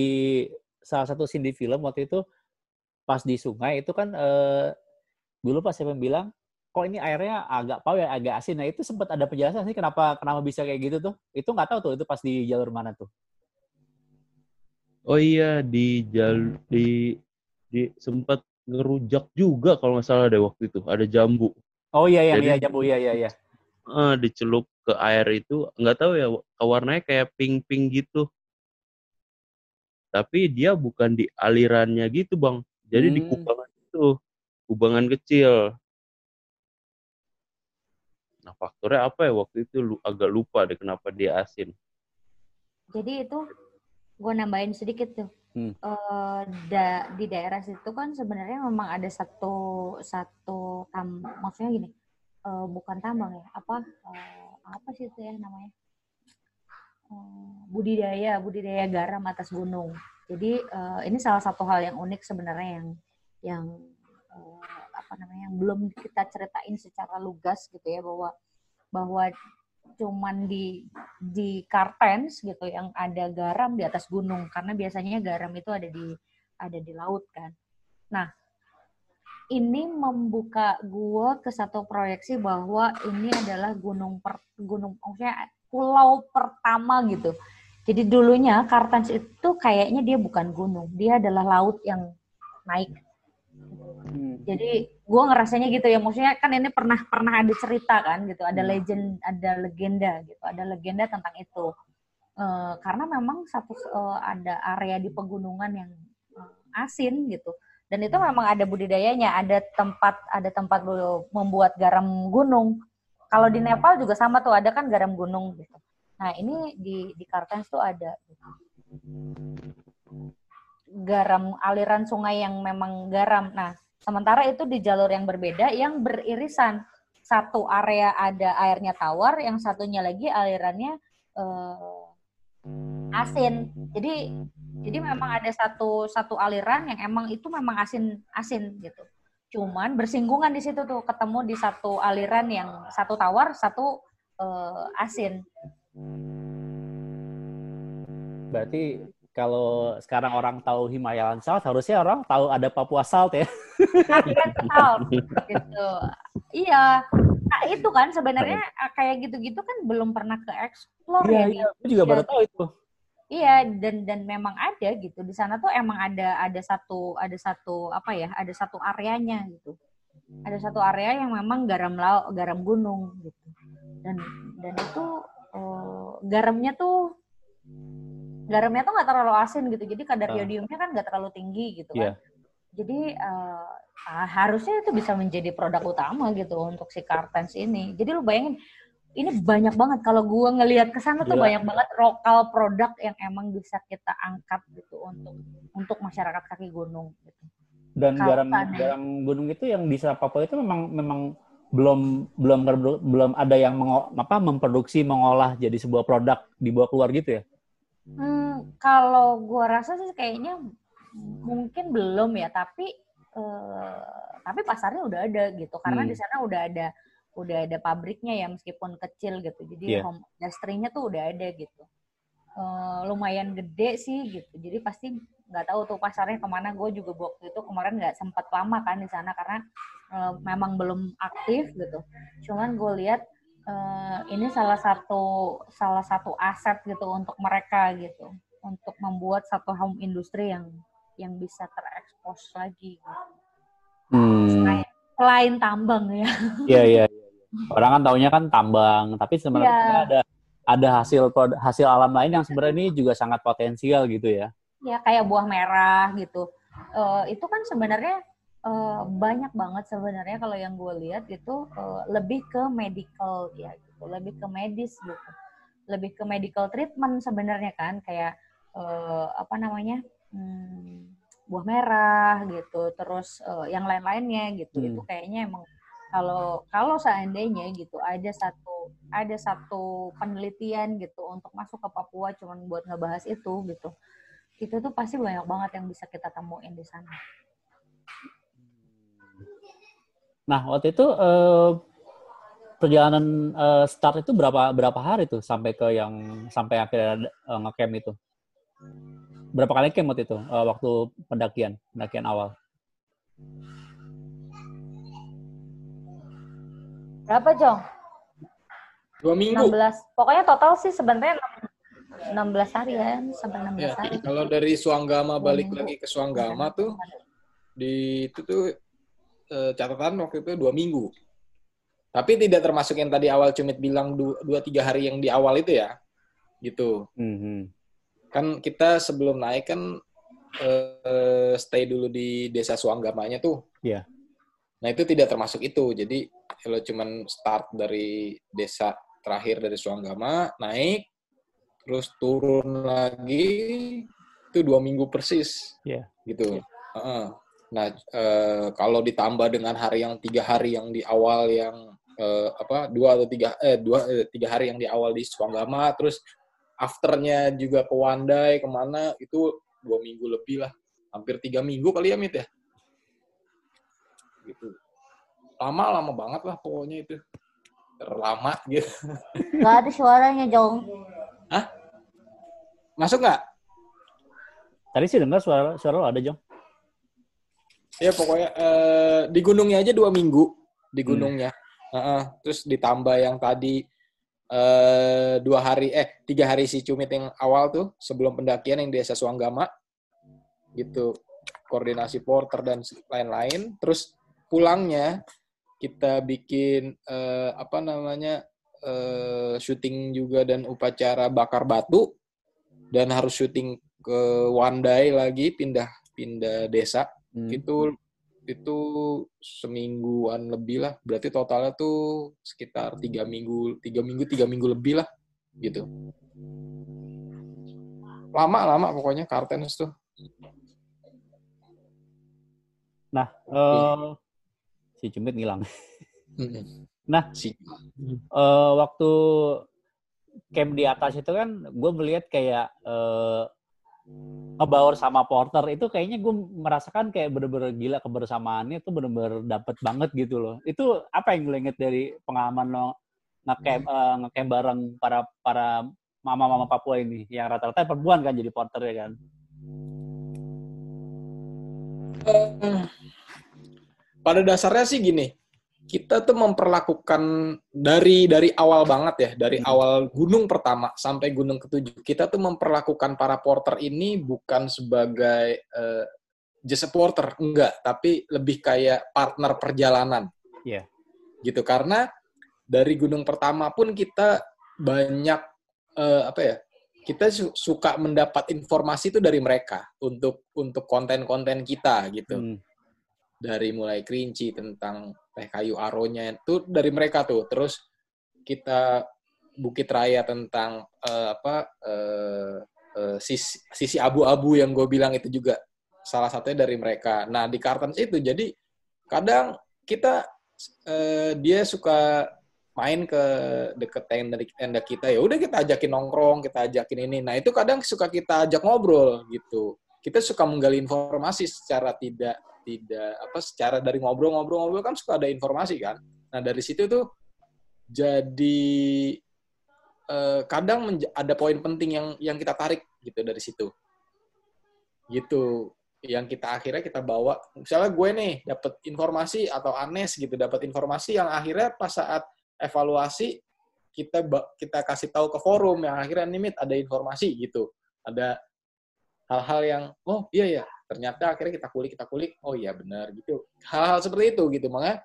salah satu scene di film waktu itu pas di sungai itu kan eh, dulu pas saya bilang kok ini airnya agak pau ya agak asin, nah itu sempat ada penjelasan sih kenapa kenapa bisa kayak gitu tuh, itu nggak tahu tuh itu pas di jalur mana tuh. Oh iya, di jalur di, di sempat ngerujak juga kalau nggak salah deh waktu itu, ada jambu. Oh iya, yang iya, jambu iya iya iya. Uh, dicelup ke air itu nggak tahu ya warnanya kayak pink-pink gitu. Tapi dia bukan di alirannya gitu Bang. Jadi hmm. di kubangan itu, kubangan kecil. Nah, faktornya apa ya waktu itu lu, agak lupa deh kenapa dia asin. Jadi itu gue nambahin sedikit tuh, hmm. uh, da, di daerah situ kan sebenarnya memang ada satu satu tam, maksudnya gini, uh, bukan tambang ya, apa uh, apa sih itu ya namanya, uh, budidaya budidaya garam atas gunung. Jadi uh, ini salah satu hal yang unik sebenarnya yang yang uh, apa namanya yang belum kita ceritain secara lugas gitu ya, bahwa bahwa cuman di di Kartens gitu yang ada garam di atas gunung, karena biasanya garam itu ada di ada di laut kan. Nah ini membuka gue ke satu proyeksi bahwa ini adalah gunung per, gunung maksudnya pulau pertama gitu. Jadi dulunya Kartens itu kayaknya dia bukan gunung, dia adalah laut yang naik. Hmm. Jadi gue ngerasanya gitu ya, maksudnya kan ini pernah pernah ada cerita kan gitu, ada legend, ada legenda gitu, ada legenda tentang itu. E, karena memang satu e, ada area di pegunungan yang asin gitu. Dan itu memang ada budidayanya, ada tempat ada tempat membuat garam gunung. Kalau di Nepal juga sama tuh, ada kan garam gunung gitu. Nah, ini di di Kartens tuh ada garam, aliran sungai yang memang garam. Nah, sementara itu di jalur yang berbeda yang beririsan. Satu area ada airnya tawar, yang satunya lagi alirannya eh, asin. Jadi jadi memang ada satu satu aliran yang emang itu memang asin-asin gitu. Cuman bersinggungan di situ tuh, ketemu di satu aliran yang satu tawar, satu eh, asin. Berarti kalau sekarang orang tahu Himalayan Salt, harusnya orang tahu ada Papua Salt ya. Himalayan Salt gitu. Iya. Nah, itu kan sebenarnya kayak gitu-gitu kan belum pernah ke explore ya. Iya, aku juga baru tahu itu. Iya, dan dan memang ada gitu. Di sana tuh emang ada ada satu ada satu apa ya? Ada satu areanya gitu. Ada satu area yang memang garam laut, garam gunung gitu. Dan dan itu oh, garamnya tuh garamnya tuh nggak terlalu asin gitu, jadi kadar yodiumnya kan nggak terlalu tinggi gitu kan. Yeah. Jadi uh, harusnya itu bisa menjadi produk utama gitu untuk si Kartens ini. Jadi lu bayangin, ini banyak banget. Kalau gua ngelihat kesana tuh banyak banget lokal produk yang emang bisa kita angkat gitu untuk untuk masyarakat kaki gunung. Gitu. Dan garam garam gunung itu yang bisa Papua itu memang memang belum belum belum ada yang mengol, apa memproduksi mengolah jadi sebuah produk dibawa keluar gitu ya. Hmm, kalau gue rasa sih kayaknya mungkin belum ya, tapi eh, tapi pasarnya udah ada gitu, karena hmm. di sana udah ada udah ada pabriknya ya, meskipun kecil gitu. Jadi yeah. home industry-nya tuh udah ada gitu, eh, lumayan gede sih gitu. Jadi pasti nggak tahu tuh pasarnya kemana. Gue juga waktu itu kemarin nggak sempat lama kan di sana karena eh, memang belum aktif gitu. Cuman gue lihat Uh, ini salah satu salah satu aset gitu untuk mereka gitu, untuk membuat satu home industry yang yang bisa terekspos lagi gitu. hmm. selain, selain tambang ya. Iya iya. Orang kan taunya kan tambang, tapi sebenarnya yeah. ada ada hasil hasil alam lain yang sebenarnya ini juga sangat potensial gitu ya. Ya kayak buah merah gitu. Uh, itu kan sebenarnya Uh, banyak banget sebenarnya kalau yang gue lihat itu uh, lebih ke medical ya gitu, lebih ke medis gitu, lebih ke medical treatment sebenarnya kan, kayak uh, apa namanya hmm, buah merah gitu, terus uh, yang lain-lainnya gitu. hmm. Itu kayaknya emang kalau kalau seandainya gitu ada satu ada satu penelitian gitu untuk masuk ke Papua cuman buat ngebahas itu gitu, itu tuh pasti banyak banget yang bisa kita temuin di sana. Nah, waktu itu eh, perjalanan eh, start itu berapa berapa hari tuh sampai ke yang sampai akhirnya eh, nge-camp itu? Berapa kali camp waktu itu? Eh, waktu pendakian, pendakian awal. Berapa, Jong? Dua minggu. enam belas. Pokoknya total sih sebenarnya enam belas hari ya, sampai enam belas ya, hari. Kalau dari Suanggama balik lagi ke Suanggama tuh di itu tuh catatan waktu itu dua minggu, tapi tidak termasuk yang tadi awal Cumit bilang dua tiga hari yang di awal itu ya, gitu. Mm-hmm. Kan kita sebelum naik kan uh, stay dulu di desa Suanggamanya tuh. Iya. Yeah. Nah itu tidak termasuk itu, jadi kalau cuman start dari desa terakhir dari Suanggama naik, terus turun lagi itu dua minggu persis. Iya. Yeah. Gitu. Yeah. Uh-uh. Nah, e, kalau ditambah dengan hari yang tiga hari yang di awal yang e, apa dua atau tiga eh dua eh, tiga hari yang di awal di Suanggama, terus afternya juga ke Wandai kemana, itu dua minggu lebih lah, hampir tiga minggu kali ya Mit ya, gitu. Lama lama banget lah pokoknya itu, terlama gitu. Gak ada suaranya Jong. Hah? Masuk nggak? Tadi sih dengar suara suara lo ada Jong. Ya pokoknya uh, di gunungnya aja dua minggu di gunungnya. Hmm. Uh -uh. Terus ditambah yang tadi uh, dua hari eh tiga hari si Cumit yang awal tuh sebelum pendakian yang di desa Suanggama gitu, koordinasi porter dan lain-lain. Terus pulangnya kita bikin uh, apa namanya uh, syuting juga dan upacara bakar batu dan harus syuting ke Wandai lagi pindah pindah desa. Hmm. Itu itu semingguan lebih lah, berarti totalnya tuh sekitar tiga minggu tiga minggu tiga minggu lebih lah gitu, lama-lama pokoknya Kartens tuh. Nah uh, si Cumit ngilang. Hmm. Nah si uh, waktu camp di atas itu kan gue melihat kayak uh, ngebaur sama porter itu kayaknya gue merasakan kayak bener-bener gila kebersamaannya tuh bener-bener dapet banget gitu loh. Itu apa yang lo inget dari pengalaman lo ngecamp uh, ngecamp bareng para para mama-mama Papua ini yang rata-rata perempuan kan jadi porter ya kan? Uh, pada dasarnya sih gini, kita tuh memperlakukan dari dari awal banget ya, dari hmm. awal gunung pertama sampai gunung ketujuh, kita tuh memperlakukan para porter ini bukan sebagai uh, just a porter, enggak, tapi lebih kayak partner perjalanan. Iya. Yeah. Gitu, karena dari gunung pertama pun kita banyak uh, apa ya? Kita su suka mendapat informasi itu dari mereka untuk untuk konten-konten kita gitu. Hmm. Dari mulai kerinci tentang teh kayu aronya itu dari mereka tuh. Terus kita Bukit Raya tentang uh, apa uh, uh, sisi sisi abu-abu yang gue bilang itu juga salah satunya dari mereka. Nah di Kartens itu jadi kadang kita uh, dia suka main ke deket tenda kita, ya udah kita ajakin nongkrong, kita ajakin ini. Nah itu kadang suka kita ajak ngobrol gitu. Kita suka menggali informasi secara tidak tidak apa secara dari ngobrol-ngobrol-ngobrol kan suka ada informasi kan. Nah dari situ tuh jadi eh, kadang ada poin penting yang yang kita tarik gitu dari situ gitu, yang kita akhirnya kita bawa. Misalnya gue nih dapat informasi atau Anes gitu dapat informasi yang akhirnya pas saat evaluasi kita kita kasih tahu ke forum yang akhirnya nih Mit ada informasi gitu, ada hal-hal yang oh iya ya ternyata akhirnya kita kulik kita kulik oh iya benar gitu, hal-hal seperti itu gitu. Makanya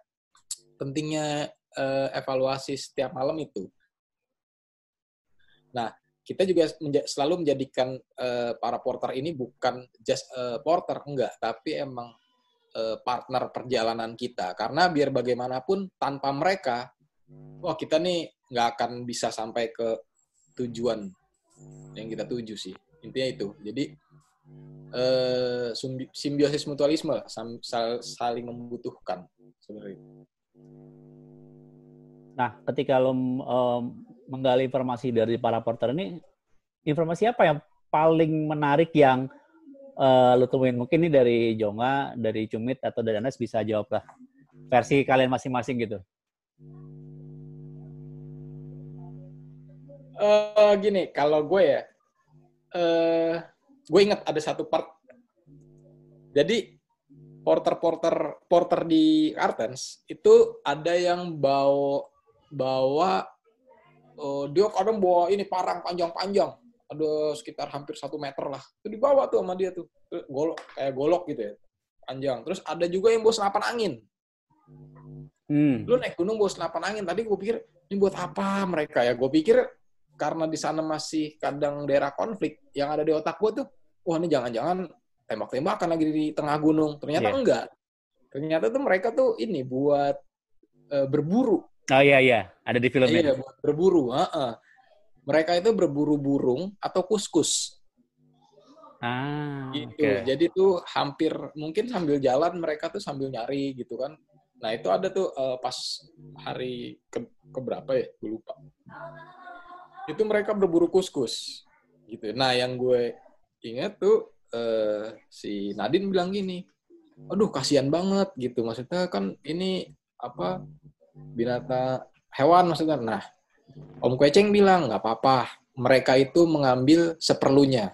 pentingnya eh, evaluasi setiap malam itu. Nah kita juga menja selalu menjadikan eh, para porter ini bukan just eh, porter, enggak, tapi emang eh, partner perjalanan kita, karena biar bagaimanapun tanpa mereka wah kita nih nggak akan bisa sampai ke tujuan yang kita tuju sih, intinya itu. Jadi Uh, simbiosis mutualisme saling membutuhkan sebenarnya. Nah, ketika lo um, menggali informasi dari para porter ini, informasi apa yang paling menarik yang uh, lo temuin? Mungkin ini dari Jonga, dari Cumit atau dari Anes bisa jawab lah versi kalian masing-masing gitu. Uh, gini, kalau gue ya. Uh, Gue inget ada satu part. Jadi porter-porter porter di Kartens itu ada yang bawa bawa uh, dia kadang bawa ini parang panjang-panjang, ada sekitar hampir satu meter lah. Itu dibawa tuh sama dia tuh, golok kayak golok gitu ya, panjang. Terus ada juga yang bawa senapan angin. Hmm. Lu naik gunung bawa senapan angin. Tadi gue pikir ini buat apa mereka ya? Gue pikir karena di sana masih kadang daerah konflik, yang ada di otak gue tuh wah ini jangan-jangan tembak-tembakan lagi di tengah gunung. Ternyata yeah. enggak. Ternyata tuh mereka tuh ini buat uh, berburu. Oh iya, iya. Ada di filmnya. Iya, buat berburu. Uh -uh. Mereka itu berburu burung atau kuskus. Ah, gitu. Okay. Jadi tuh hampir, mungkin sambil jalan mereka tuh sambil nyari gitu kan. Nah itu ada tuh uh, pas hari ke keberapa ya? Gue lupa. Itu mereka berburu kuskus. Gitu. Nah, yang gue ingat tuh eh, si Nadine bilang gini, aduh kasihan banget gitu. Maksudnya kan ini apa binatang hewan maksudnya. Nah, Om Kueceng bilang nggak apa-apa. Mereka itu mengambil seperlunya,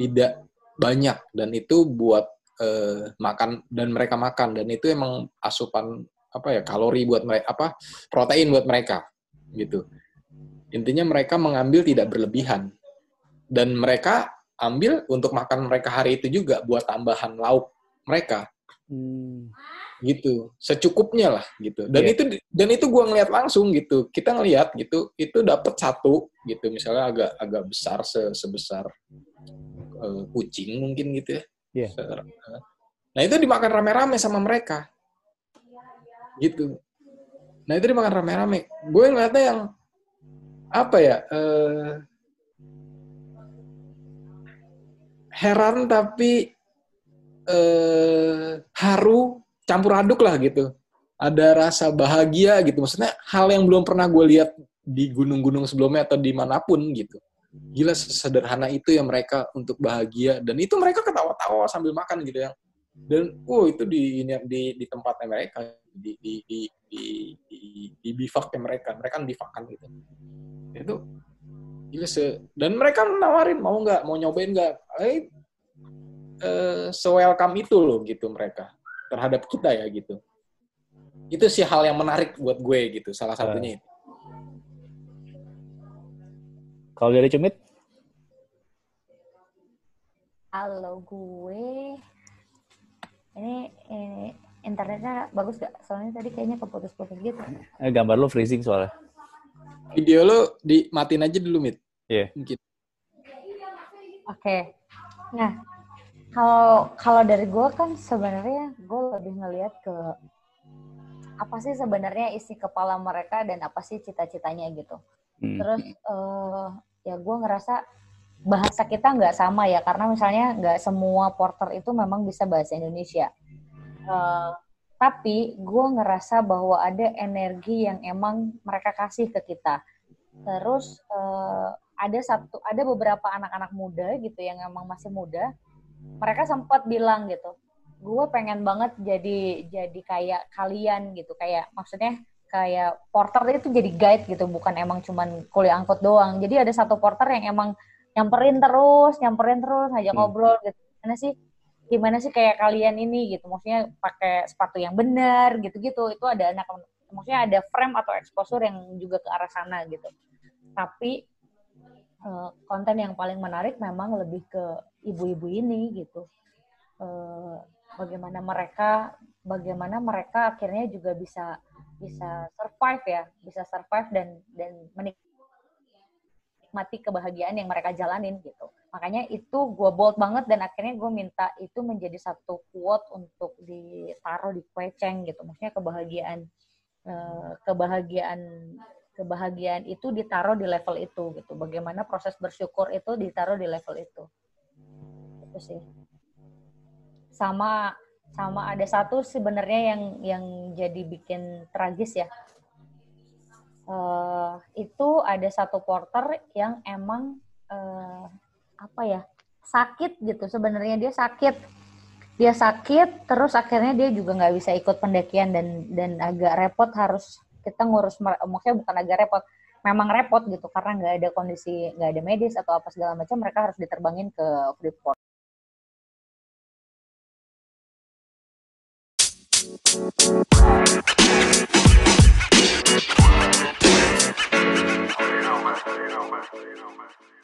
tidak banyak, dan itu buat eh, makan dan mereka makan, dan itu emang asupan apa ya kalori buat mereka, apa protein buat mereka gitu. Intinya mereka mengambil tidak berlebihan dan mereka ambil untuk makan mereka hari itu juga buat tambahan lauk mereka. Hmm. Gitu, secukupnya lah gitu. Dan yeah. itu dan itu gua ngelihat langsung gitu. Kita ngelihat gitu, itu dapat satu gitu misalnya agak agak besar se, sebesar uh, kucing mungkin gitu ya. Yeah. Nah, itu dimakan rame-rame sama mereka. Gitu. Nah, itu dimakan rame-rame. Gue ngeliatnya yang apa ya? Uh, heran tapi uh, haru campur aduk lah gitu. Ada rasa bahagia gitu. Maksudnya hal yang belum pernah gue lihat di gunung-gunung sebelumnya atau dimanapun gitu. Gila sesederhana itu ya mereka untuk bahagia. Dan itu mereka ketawa-tawa sambil makan gitu ya. Dan oh itu di di, di tempatnya mereka. Di di di di, di, di bivaknya mereka. Mereka bivakan gitu. Itu gila se... Dan mereka nawarin mau nggak? Mau nyobain nggak? Eh, eh, se-welcome itu loh gitu mereka. Terhadap kita ya gitu. Itu sih hal yang menarik buat gue gitu. Salah satunya uh, itu. Kalau dari Cumit? Kalau gue ini, ini internetnya bagus gak? Soalnya tadi kayaknya keputus-putus gitu. Eh, gambar lo freezing soalnya. Video lo dimatiin aja dulu, Mit. Iya. Yeah. Mungkin. Oke. Okay. Nah, Kalau kalau dari gue kan sebenarnya gue lebih ngelihat ke apa sih sebenarnya isi kepala mereka dan apa sih cita-citanya gitu. Hmm. Terus uh, ya gue ngerasa bahasa kita nggak sama ya karena misalnya nggak semua porter itu memang bisa bahasa Indonesia. Uh, tapi gue ngerasa bahwa ada energi yang emang mereka kasih ke kita. Terus uh, ada satu ada beberapa anak-anak muda gitu yang emang masih muda. Mereka sempat bilang gitu, gue pengen banget jadi jadi kayak kalian gitu, kayak maksudnya kayak porter itu jadi guide gitu, bukan emang cuman kuli angkut doang. Jadi ada satu porter yang emang nyamperin terus, nyamperin terus, ngajak hmm. ngobrol gitu. Gimana sih, gimana sih kayak kalian ini gitu, maksudnya pakai sepatu yang benar gitu-gitu. Itu ada anak, maksudnya ada frame atau exposure yang juga ke arah sana gitu. Tapi konten yang paling menarik memang lebih ke ibu-ibu ini gitu. Bagaimana mereka, bagaimana mereka akhirnya juga bisa bisa survive ya, bisa survive dan dan menikmati kebahagiaan yang mereka jalanin gitu. Makanya itu gue bold banget dan akhirnya gue minta itu menjadi satu quote untuk ditaruh di kweceng gitu. Maksudnya kebahagiaan kebahagiaan kebahagiaan itu ditaruh di level itu gitu. Bagaimana proses bersyukur itu ditaruh di level itu. Itu sih. Sama sama ada satu sebenarnya yang yang jadi bikin tragis ya. Uh, itu ada satu porter yang emang uh, apa ya? Sakit gitu. Sebenarnya dia sakit. Dia sakit terus akhirnya dia juga nggak bisa ikut pendakian dan dan agak repot harus kita ngurus, maksudnya bukan agak repot, memang repot gitu karena nggak ada kondisi, nggak ada medis atau apa segala macam, mereka harus diterbangin ke Freeport.